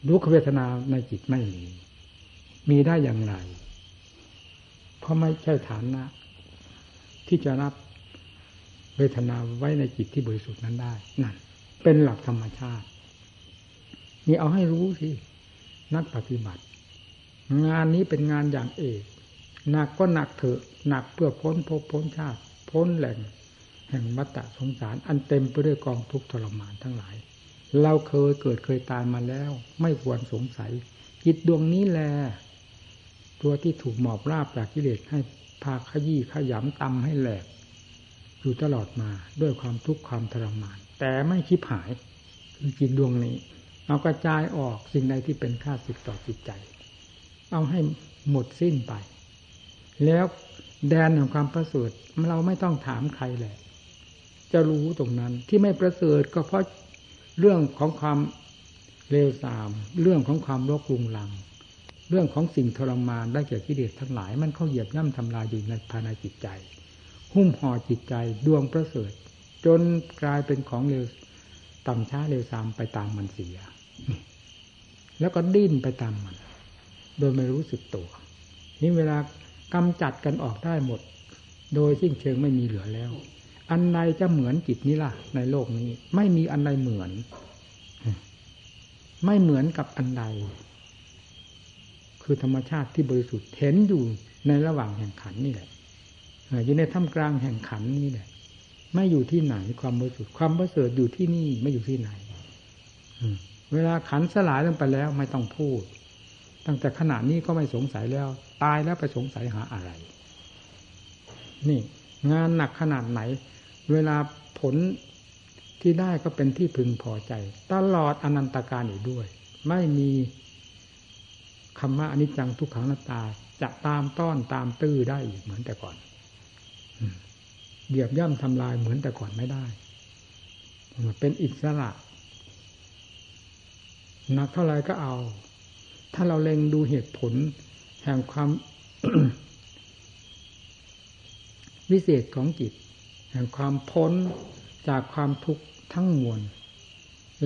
ทุกขเวทนาในจิตไม่มีมีได้อย่างไรเพราะไม่ใช่ฐานะที่จะรับเวทนาไว้ในจิตที่บริสุทธิ์นั้นได้นั่นเป็นหลักธรรมชาตินี่เอาให้รู้สินักปฏิบัติงานนี้เป็นงานอย่างเอกหนักก็หนักเถอะหนักเพื่อพ้นภพพ้นชาติพ้นแหล่งแห่งวัฏฏะสงสารอันเต็มไปด้วยกองทุกข์ทรมานทั้งหลายเราเคยเกิดเคยตายมาแล้วไม่ควรสงสัยจิตดวงนี้แลตัวที่ถูกหมอบราบจากกิเลสให้พาขยี้ขยำตำให้แหลกอยู่ตลอดมาด้วยความทุกข์ความทรมานแต่ไม่ชิบหายคือจิตดวงนี้เอากระจายออกสิ่งใดที่เป็นค่าศึกต่อจิตใจเอาให้หมดสิ้นไปแล้วแดนของความประเสริฐเราไม่ต้องถามใครแหละจะรู้ตรงนั้นที่ไม่ประเสริฐก็เพราะเรื่องของความเลวทรามเรื่องของความโรครุงรังเรื่องของสิ่งทรมานได้เกี่ยวกับกิเลสทั้งหลายมันเข้าเหยียบย่ำทำลายอยู่ในภายในจิตใจหุ้มห่อจิตใจดวงประเสริฐจนกลายเป็นของเลวต่ำช้าเลวทรามไปตามมันเสียแล้วก็ดิ้นไปตามมันโดยไม่รู้สึกตัวนี่เวลากำจัดกันออกได้หมดโดยสิ้นเชิงไม่มีเหลือแล้วอันใดจะเหมือนจิตนี้ล่ะในโลกนี้ไม่มีอันใดเหมือนไม่เหมือนกับอันใดคือธรรมชาติที่บริสุทธิ์เห็นอยู่ในระหว่างแห่งขันนี่แหละอยู่ในท่ามกลางแห่งขันนี่แหละไม่อยู่ที่ไหนความบริสุทธิ์ความประเสริฐอยู่ที่นี่ไม่อยู่ที่ไหนเวลาขันสลายลงไปแล้วไม่ต้องพูดตั้งแต่ขณะนี้ก็ไม่สงสัยแล้วตายแล้วไปสงสัยหาอะไรนี่งานหนักขนาดไหนเวลาผลที่ได้ก็เป็นที่พึงพอใจตลอดอนันตกาลอยู่ด้วยไม่มีคำว่าอนิจจังทุกขังอนัตตาจะตามต้อนตามตื้อได้อีกเหมือนแต่ก่อนเหยียบย่ำทำลายเหมือนแต่ก่อนไม่ได้เป็นอิสระหนักเท่าไรก็เอาถ้าเราเล็งดูเหตุผลแห่งความ วิเศษของจิตแห่งความพ้นจากความทุกข์ทั้งมวล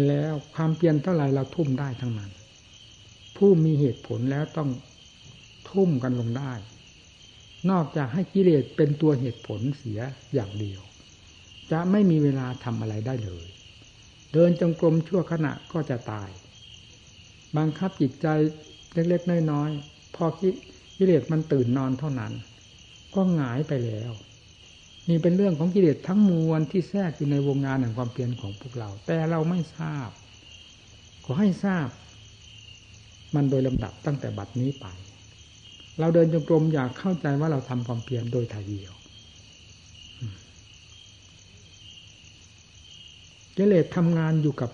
แล้วความเพียรเท่าไรเราทุ่มได้ทั้งนั้นผู้มีเหตุผลแล้วต้องทุ่มกันลงได้นอกจากให้กิเลสเป็นตัวเหตุผลเสียอย่างเดียวจะไม่มีเวลาทำอะไรได้เลยเดินจงกรมชั่วขณะก็จะตายบังคับจิตใจเล็กๆน้อยๆพอกิเลสมันตื่นนอนเท่านั้นก็หงายไปแล้วนี่เป็นเรื่องของกิเลสทั้งมวลที่แทรกอยู่ในวงงานแห่งความเพียรของพวกเราแต่เราไม่ทราบขอให้ทราบมันโดยลำดับตั้งแต่บัดนี้ไปเราเดินจงกรมอยากเข้าใจว่าเราทำความเพียรโดยถ่ายเดียวกิเลสทำงานอยู่กับ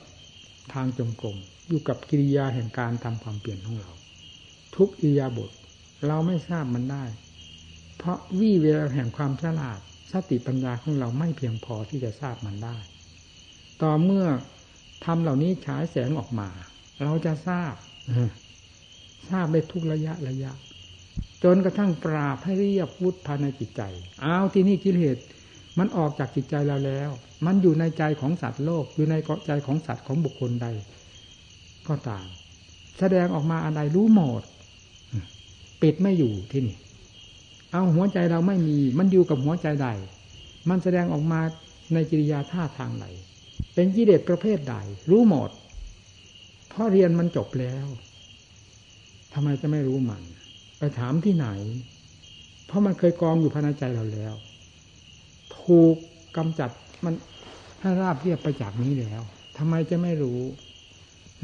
ทางจงกรมอยู่กับกิริยาแห่งการทำความเปลี่ยนของเราทุกอิริยาบถเราไม่ทราบมันได้เพราะวิเวกแห่งความฉลาดสติปัญญาของเราไม่เพียงพอที่จะทราบมันได้ต่อเมื่อทำเหล่านี้ฉายแสงออกมาเราจะทราบทราบได้ทุกระยะระยะจนกระทั่งปราบให้เรียบวุฒิภายในจิตใจเอาที่นี่กิเลสมันออกจากจิตใจเราแล้วมันอยู่ในใจของสัตว์โลกอยู่ในใจของสัตว์ของบุคคลใดก็ตามแสดงออกมาอะไรรู้หมดปิดไม่อยู่ที่นี่เอาหัวใจเราไม่มีมันอยู่กับหัวใจใดมันแสดงออกมาในกิริยาท่าทางไหนเป็นกิเลสประเภทใดรู้หมดเพราะเรียนมันจบแล้วทำไมจะไม่รู้มันไปถามที่ไหนเพราะมันเคยกองอยู่ภายในใจเราแล้วถูกกำจัดมันให้ราบเรียบไปจากนี้แล้วทำไมจะไม่รู้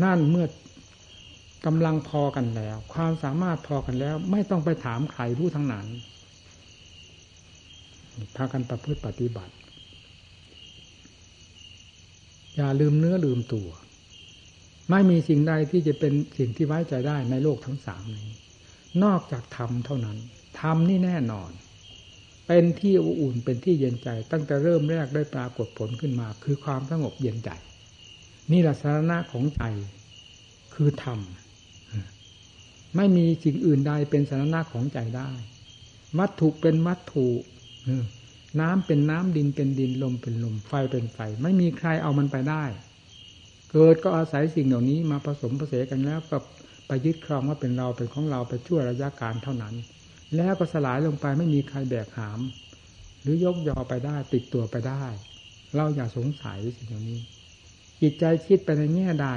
นั่นเมื่อกำลังพอกันแล้วความสามารถพอกันแล้วไม่ต้องไปถามใครรู้ทั้งนั้นพากันประพฤติปฏิบัติอย่าลืมเนื้อลืมตัวไม่มีสิ่งใดที่จะเป็นสิ่งที่ไว้ใจได้ในโลกทั้งสามนี้นอกจากธรรมเท่านั้นธรรมนี่แน่นอนไป เป็นที่อบอุ่นเป็นที่เย็นใจตั้งแต่เริ่มแรกได้ปรากฏผลขึ้นมาคือความสงบเย็นใจนี่ลักษณะของใจคือธรรมไม่มีสิ่งอื่นใดเป็นสาระของใจได้วัตถุเป็นวัตถุน้ำเป็นน้ำดินเป็นดินลมเป็นลมไฟเป็นไฟไม่มีใครเอามันไปได้เกิดก็อาศัยสิ่งเหล่านี้มาผสมผสานกันแล้วก็ไปยึดครองว่าเป็นเราเป็นของเราไปชั่วระยะการเท่านั้นแล้วก็สลายลงไปไม่มีใครแบกหามหรือยกยอไปได้ติดตัวไปได้เราอย่าสงสัยสิ่งเหล่านี้จิตใจคิดไปในแง่ใด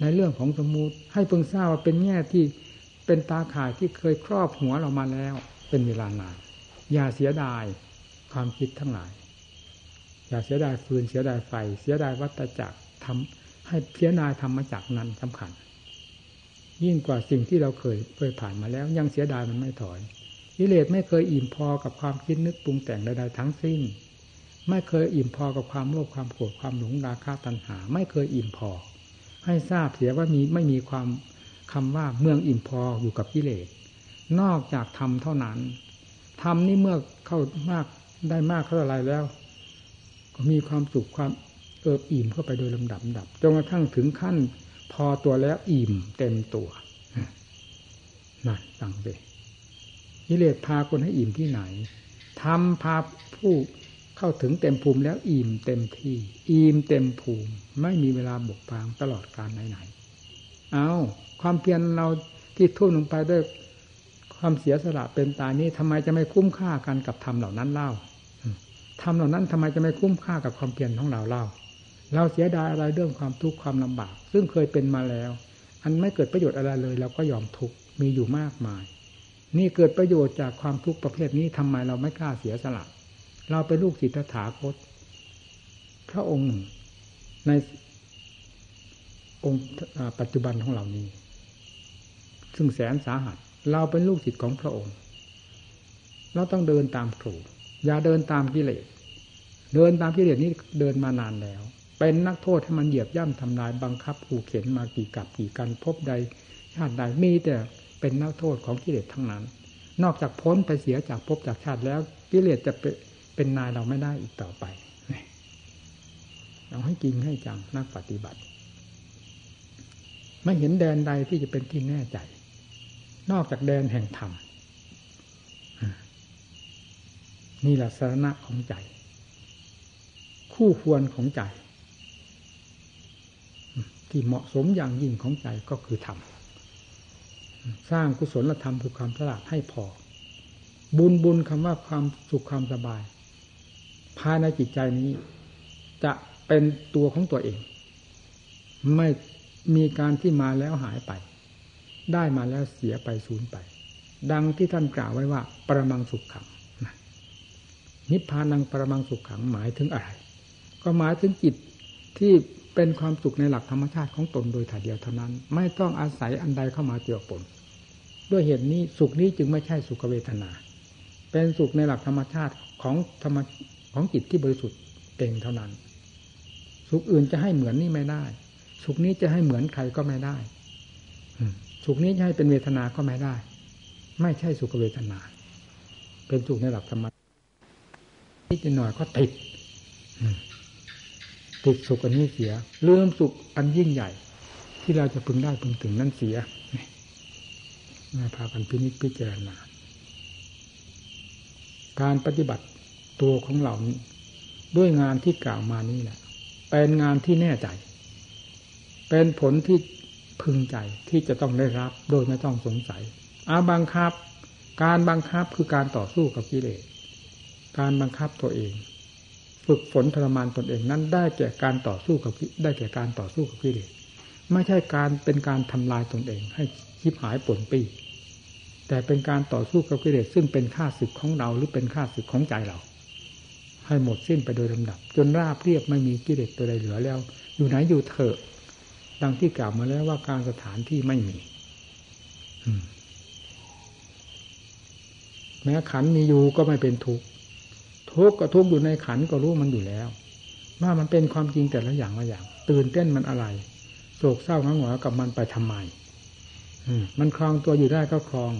ในเรื่องของสมมุติให้พึงทราบว่าเป็นแง่ที่เป็นตาข่ายที่เคยครอบหัวเรามาแล้วเป็นเวลานานอย่าเสียดายความคิดทั้งหลายอย่าเสียดายฟืนเสียดายไฟเสียดายวัฏจักรทำให้เสียดายธรรมจักรนั้นสำคัญยิ่งกว่าสิ่งที่เราเคยเคยผ่านมาแล้วยังเสียดายมันไม่ถอยกิเลสไม่เคยอิ่มพอกับความคิดนึกปรุงแต่งใดๆทั้งสิ้นไม่เคยอิ่มพอกับความโลภความโกรธความหลงราคะตัณหาไม่เคยอิ่มพอให้ทราบเสียว่ามีไม่มีความคำว่าเมืองอิ่มพออยู่กับกิเลสนอกจากธรรมเท่านั้นธรรมนี่เมื่อเข้ามากได้มากเท่าไรแล้วก็มีความสุขความเอิบอิ่มเข้าไปโดยลำดับดับจนกระทั่งถึงขั้นพอตัวแล้วอิ่มเต็มตัวนั่นตั้งเบกิเลสพาคนให้อิ่มที่ไหนธรรมพาผู้เข้าถึงเต็มภูมิแล้วอิ่มเต็มที่อิ่มเต็มภูมิไม่มีเวลาบกพร่องตลอดกาลไหนๆเอาความเพียรเราที่ทุ่มลงไปด้วยความเสียสละเป็นตายนี้ทำไมจะไม่คุ้มค่ากันกับธรรมเหล่านั้นเล่าธรรมเหล่านั้นทำไมจะไม่คุ้มค่ากับความเพียรของเราเล่าเราเสียดายอะไรเรื่องความทุกข์ความลำบากซึ่งเคยเป็นมาแล้วอันไม่เกิดประโยชน์อะไรเลยเราก็ยอมทุกข์มีอยู่มากมายนี่เกิดประโยชน์จากความทุกข์ประเภทนี้ทำไมเราไม่กล้าเสียสละเราเป็นลูกศิษย์ตถาคตพระองค์ในองค์ปัจจุบันของเรานี้ซึ่งแสนสาหัสเราเป็นลูกศิษย์ของพระองค์เราต้องเดินตามครูอย่าเดินตามกิเลสเดินตามกิเลสนี้เดินมานานแล้วเป็นนักโทษให้มันเหยียบย่ำทำลายบังคับขู่เข็นมากี่กับกี่กันพบใดชาติใดมีแต่เป็นนักโทษของกิเลสทั้งนั้นนอกจากพ้นไปเสียจากพบจากชาติแล้วกิเลสจะเป็นเป็นนายเราไม่ได้อีกต่อไปเราให้จริงให้จังนักปฏิบัติไม่เห็นแดนใดที่จะเป็นที่แน่ใจนอกจากแดนแห่งธรรมนี่แหละสาระของใจคู่ควรของใจที่เหมาะสมอย่างยิ่งของใจก็คือธรรมสร้างกุศลธรรมคือความฉลาดให้พอบุญบุญคำว่าความสุขความสบายภายในจิตใจนี้จะเป็นตัวของตัวเองไม่มีการที่มาแล้วหายไปได้มาแล้วเสียไปสูญไปดังที่ท่านกล่าวไว้ว่าปรมังสุขขังนิพพานังปรมังสุขขังหมายถึงอะไรก็หมายถึงจิตที่เป็นความสุขในหลักธรรมชาติของตนโดยถ่ายเดียวเท่านั้นไม่ต้องอาศัยอันใดเข้ามาเกี่ยวปนด้วยเหตุนี้สุขนี้จึงไม่ใช่สุขเวทนาเป็นสุขในหลักธรรมชาติของธรรมของจิตที่บริสุทธิ์เองเท่านั้นสุขอื่นจะให้เหมือนนี่ไม่ได้สุขนี้จะให้เหมือนใครก็ไม่ได้สุขนี้จะให้เป็นเวทนาก็ไม่ได้ไม่ใช่สุขเวทนาเป็นสุขในหลักธรรมนิดหน่อยก็ติดติดสุขอันนี้เสียเริ่มสุขอันยิ่งใหญ่ที่เราจะพึงได้พึงถึงนั่นเสียมาพากันพินิจพิจารณาการปฏิบัติตัวของเรานี้ด้วยงานที่กล่าวมานี้แหละเป็นงานที่แน่ใจเป็นผลที่พึงใจที่จะต้องได้รับโดยไม่ต้องสงสัยอาบังคับการบังคับคือการต่อสู้กับกิเลสการบังคับตัวเองฝึกฝนทรมานตนเองนั้นได้แก่การต่อสู้กับได้แก่การต่อสู้กับกิเลสไม่ใช่การเป็นการทำลายตนเองให้ชิบหายป่นปี้แต่เป็นการต่อสู้กับกิเลสซึ่งเป็นข้าศึกของเราหรือเป็นข้าศึกของใจเราให้หมดสิ้นไปโดยลำดับจนราบเรียบไม่มีกิเลสตัวใดเหลือแล้วอยู่ไหนอยู่เถอะดังที่กล่าวมาแล้วว่าการสถานที่ไม่มีแม้ขันมีอยู่ก็ไม่เป็นทุกข์ทุกข์ก็ทุกข์อยู่ในขันก็รู้มันอยู่แล้วว่ามันเป็นความจริงแต่ละอย่างละอย่างตื่นเต้นมันอะไรโศกเศร้าหงอยกับมันไปทำไมมันคลองตัวอยู่ได้ก็คลอง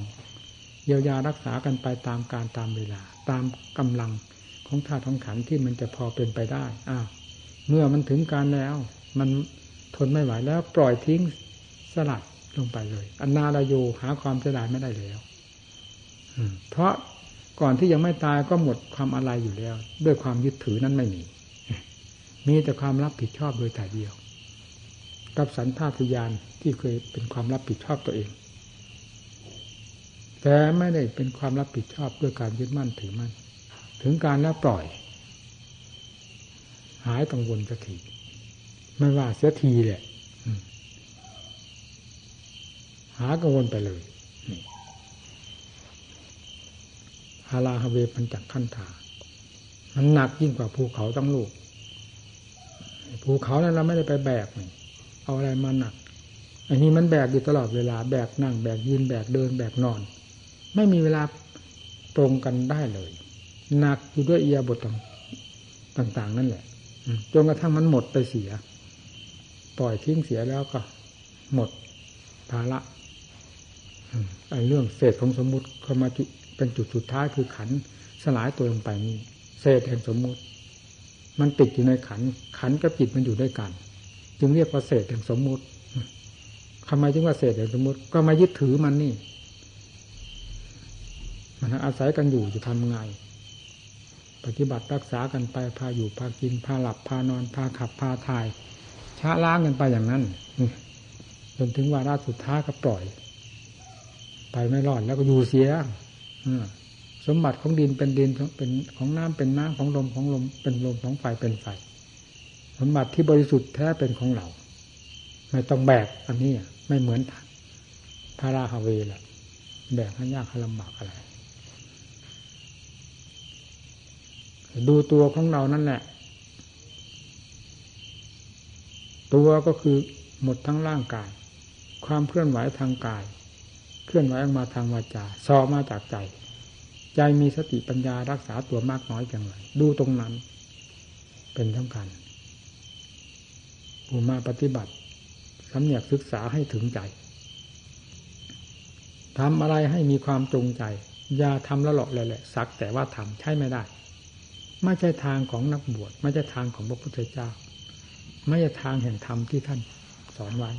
เยียวยารักษากันไปตามการตามเวลาตามกำลังของธาตุของขันธ์ที่มันจะพอเป็นไปได้อ้าวเมื่อมันถึงการแล้วมันทนไม่ไหวแล้วปล่อยทิ้งสลัดลงไปเลยอนาลโยหาความเสียดายไม่ได้แล้วเพราะก่อนที่ยังไม่ตายก็หมดความอะไรอยู่แล้วด้วยความยึดถือนั้นไม่มีมีแต่ความรับผิดชอบโดยแต่เดียวกับสัญชาตญาณที่เคยเป็นความรับผิดชอบตัวเองแต่ไม่ได้เป็นความรับผิดชอบด้วยการยึดมั่นถือมั่นถึงการแล้วปล่อยหายกังวลสักทีไม่ว่าเสียทีแหละหากังวลไปเลยฮาราฮาเวปัญจขันธามันหนักยิ่งกว่าภูเขาทั้งลูกภูเขานั้นเราไม่ได้ไปแบกเอาอะไรมาหนักอันนี้มันแบกอยู่ตลอดเวลาแบกนั่งแบกยืนแบกเดินแบกนอนไม่มีเวลาตรงกันได้เลยหนักอยู่ด้วยอิริยาบถต่างๆนั่นแหละจนกระทั่งมันหมดไปเสียปล่อยทิ้งเสียแล้วก็หมดภาระไอ้เรื่องเศษของสมมุติเข้ามาเป็นจุดสุดท้ายคือขันสลายตัวลงไปนี่เศษแห่งสมมุติมันติดอยู่ในขันขันกับจิตมันอยู่ด้วยกันจึงเรียกว่าเศษแห่งสมมุติทำไมจึงว่าเศษแห่งสมมุติก็มายึดถือมันนี่มันอาศัยกันอยู่จะทำไงปฏิบัติรักษากันไปพาอยู่พากินพาหลับพานอนพาขับพาถ่ายชะล้างกันไปอย่างนั้นจนถึงวาระสุดท้ายก็ปล่อยไปไม่รอดแล้วก็อยู่เสียสมบัติของดินเป็นดินเป็นของน้ำเป็นน้ำของลมของลมเป็นลมของไฟเป็นไฟสมบัติที่บริสุทธิ์แท้เป็นของเราไม่ต้องแบกอันนี้ไม่เหมือนพาราฮาเวล่ะแบกให้ยากให้ลำบากอะไรดูตัวของเรานั่นแหละตัวก็คือหมดทั้งร่างกายความเคลื่อนไหวทางกายเคลื่อนไหวออกมาทางวาจาสอบมาจากใจใจมีสติปัญญารักษาตัวมากน้อยอย่างไรดูตรงนั้นเป็นสำคัญผู้มาปฏิบัติสำเนียกศึกษาให้ถึงใจทำอะไรให้มีความจงใจอย่าทำละเลาะเลยแหละสักแต่ว่าทำใช่ไม่ได้ไม่ใช่ทางของนักบวชไม่ใช่ทางของพระพุทธเจ้าไม่ใช่ทางแห่งธรรมที่ท่านสอนไว้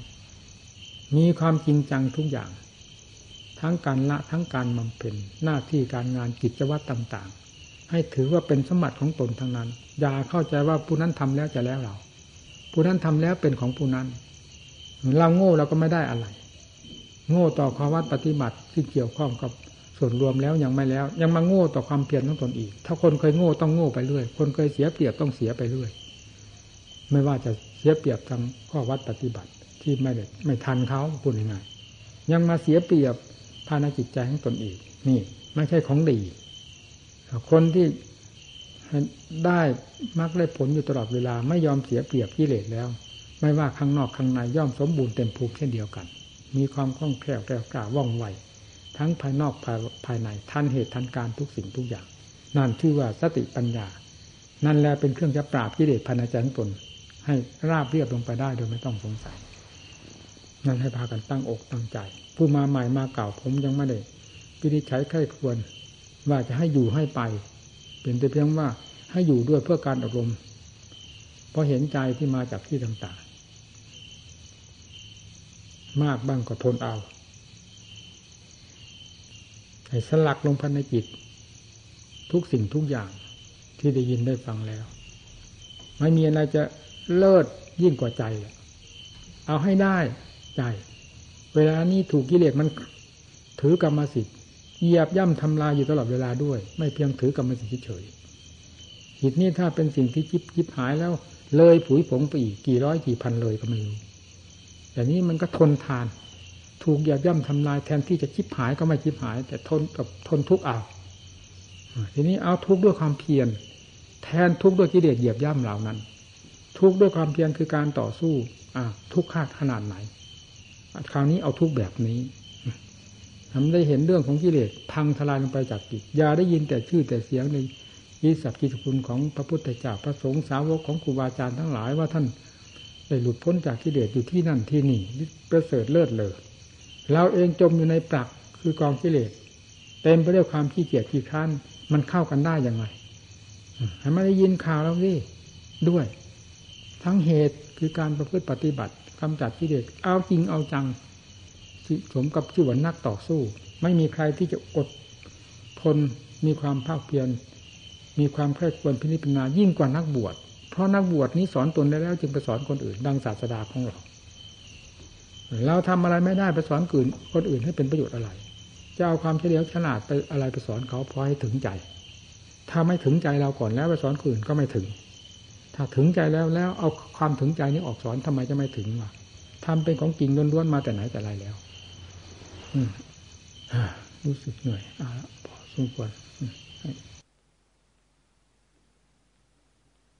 มีความจริงจังทุกอย่างทั้งการละทั้งการบำเพ็ญหน้าที่การงานกิจวัตรต่างๆให้ถือว่าเป็นสมบัติของตนทั้งนั้นอย่าเข้าใจว่าผู้นั้นทำแล้วจะแล้วเราผู้นั้นทำแล้วเป็นของผู้นั้นเราโง่เราก็ไม่ได้อะไรโง่ต่อความวัดปฏิบัติที่เกี่ยวข้องกับส่วนรวมแล้วยังไม่แล้วยังมาโง่ต่อความเพียรของตนอีกถ้าคนเคยโง่ต้องโง่ไปเรื่อยคนเคยเสียเปรียบต้องเสียไปเรื่อยไม่ว่าจะเสียเปรียบทางข้อวัดปฏิบัติที่ไม่ได้ไม่ทันเขาพูดง่ายๆยังมาเสียเปรียบภายในจิตใจของตนอีกนี่ไม่ใช่ของดีคนที่ได้มรรคได้ผลอยู่ตลอดเวลาไม่ยอมเสียเปรียบกิเลสแล้วไม่ว่าข้างนอกข้างในย่อมสมบูรณ์เต็มภูมิเช่นเดียวกันมีความคล่องแคล่วแกล้วกล้าว่องไวทั้งภายนอกภายในทันเหตุทันการทุกสิ่งทุกอย่างนั่นชื่อว่าสติปัญญานั่นแหละเป็นเครื่องจะปราบกิเลสภายในใจของตนให้ราบเรียบลงไปได้โดยไม่ต้องสงสัยนั่นให้พากันตั้งอกตั้งใจผู้มาใหม่มาเก่าผมยังไม่ได้วินิจฉัยไข้ควรว่าจะให้อยู่ให้ไปเป็นแต่เพียงว่าให้อยู่ด้วยเพื่อการอบรมเพราะเห็นใจที่มาจากที่ต่างๆมากบ้างก็ทนเอาให้สลักลงภายในจิตทุกสิ่งทุกอย่างที่ได้ยินได้ฟังแล้วไม่มีอะไรจะเลิศยิ่งกว่าใจเอาให้ได้ใจเวลานี้ถูกกิเลสมันถือกรรมสิทธิ์เหยียบย่ำทำลายอยู่ตลอดเวลาด้วยไม่เพียงถือกรรมสิทธิ์เฉยจิตนี้ถ้าเป็นสิ่งที่จิบจิบหายแล้วเลยผุยผงไปอีกกี่ร้อยกี่พันเลยก็ไม่รู้แต่นี้มันก็ทนทานถูกเหยียบย่ำทำลายแทนที่จะจิบหายก็ไม่จิบหายแต่ทนกับทนทุกข์เอาทีนี้เอาทุกข์ด้วยความเพียรแทนทุกข์ด้วยกิเลสเหยียบย่ำเหล่านั้นทุกข์ด้วยความเพียรคือการต่อสู้ทุกข์ขนาดไหนคราวนี้เอาทุกข์แบบนี้ทำได้เห็นเรื่องของกิเลสพังทลายลงไปจากจิตอย่าได้ยินแต่ชื่อแต่เสียงในกิสัพกิจคุณของพระพุทธเจ้าพระสงฆ์สาวกของครูบาอาจารย์ทั้งหลายว่าท่านได้หลุดพ้นจากกิเลสอยู่ที่นั่นที่นี่ประเสริฐเลิศเลอเราเองจมอยู่ในปรักคือกองกิเลส เต็มไปด้วยความขี้เกียจขี้คร้านมันเข้ากันได้อย่างไรให้มาได้ยินข่าวแล้วสิด้วยทั้งเหตุคือการประพฤติปฏิบัติกำจัดกิเลสเอาจริงเอาจังสมกับชื่อว่านักต่อสู้ไม่มีใครที่จะอดทนมีความภาคเพียรมีความใคร่ควรพินิจพิจารณายิ่งกว่านักบวชเพราะนักบวชนี้สอนตนได้แล้วจึงไปสอนคนอื่นดังศาสดาของเราเราทำอะไรไม่ได้ไปสอนอื่นคนอื่นให้เป็นประโยชน์อะไรจะเอาความเฉลียวฉลาดไปอะไรไปสอนเขาพอให้ถึงใจถ้าไม่ถึงใจเราก่อนแล้วไปสอนคนอื่นก็ไม่ถึงถ้าถึงใจแล้วแล้วเอาความถึงใจนี้ออกสอนทำไมจะไม่ถึงวะทำเป็นของจริงล้วนๆมาแต่ไหนแต่ไรแล้วรู้สึกเหนื่อยอ่ะพอสมควร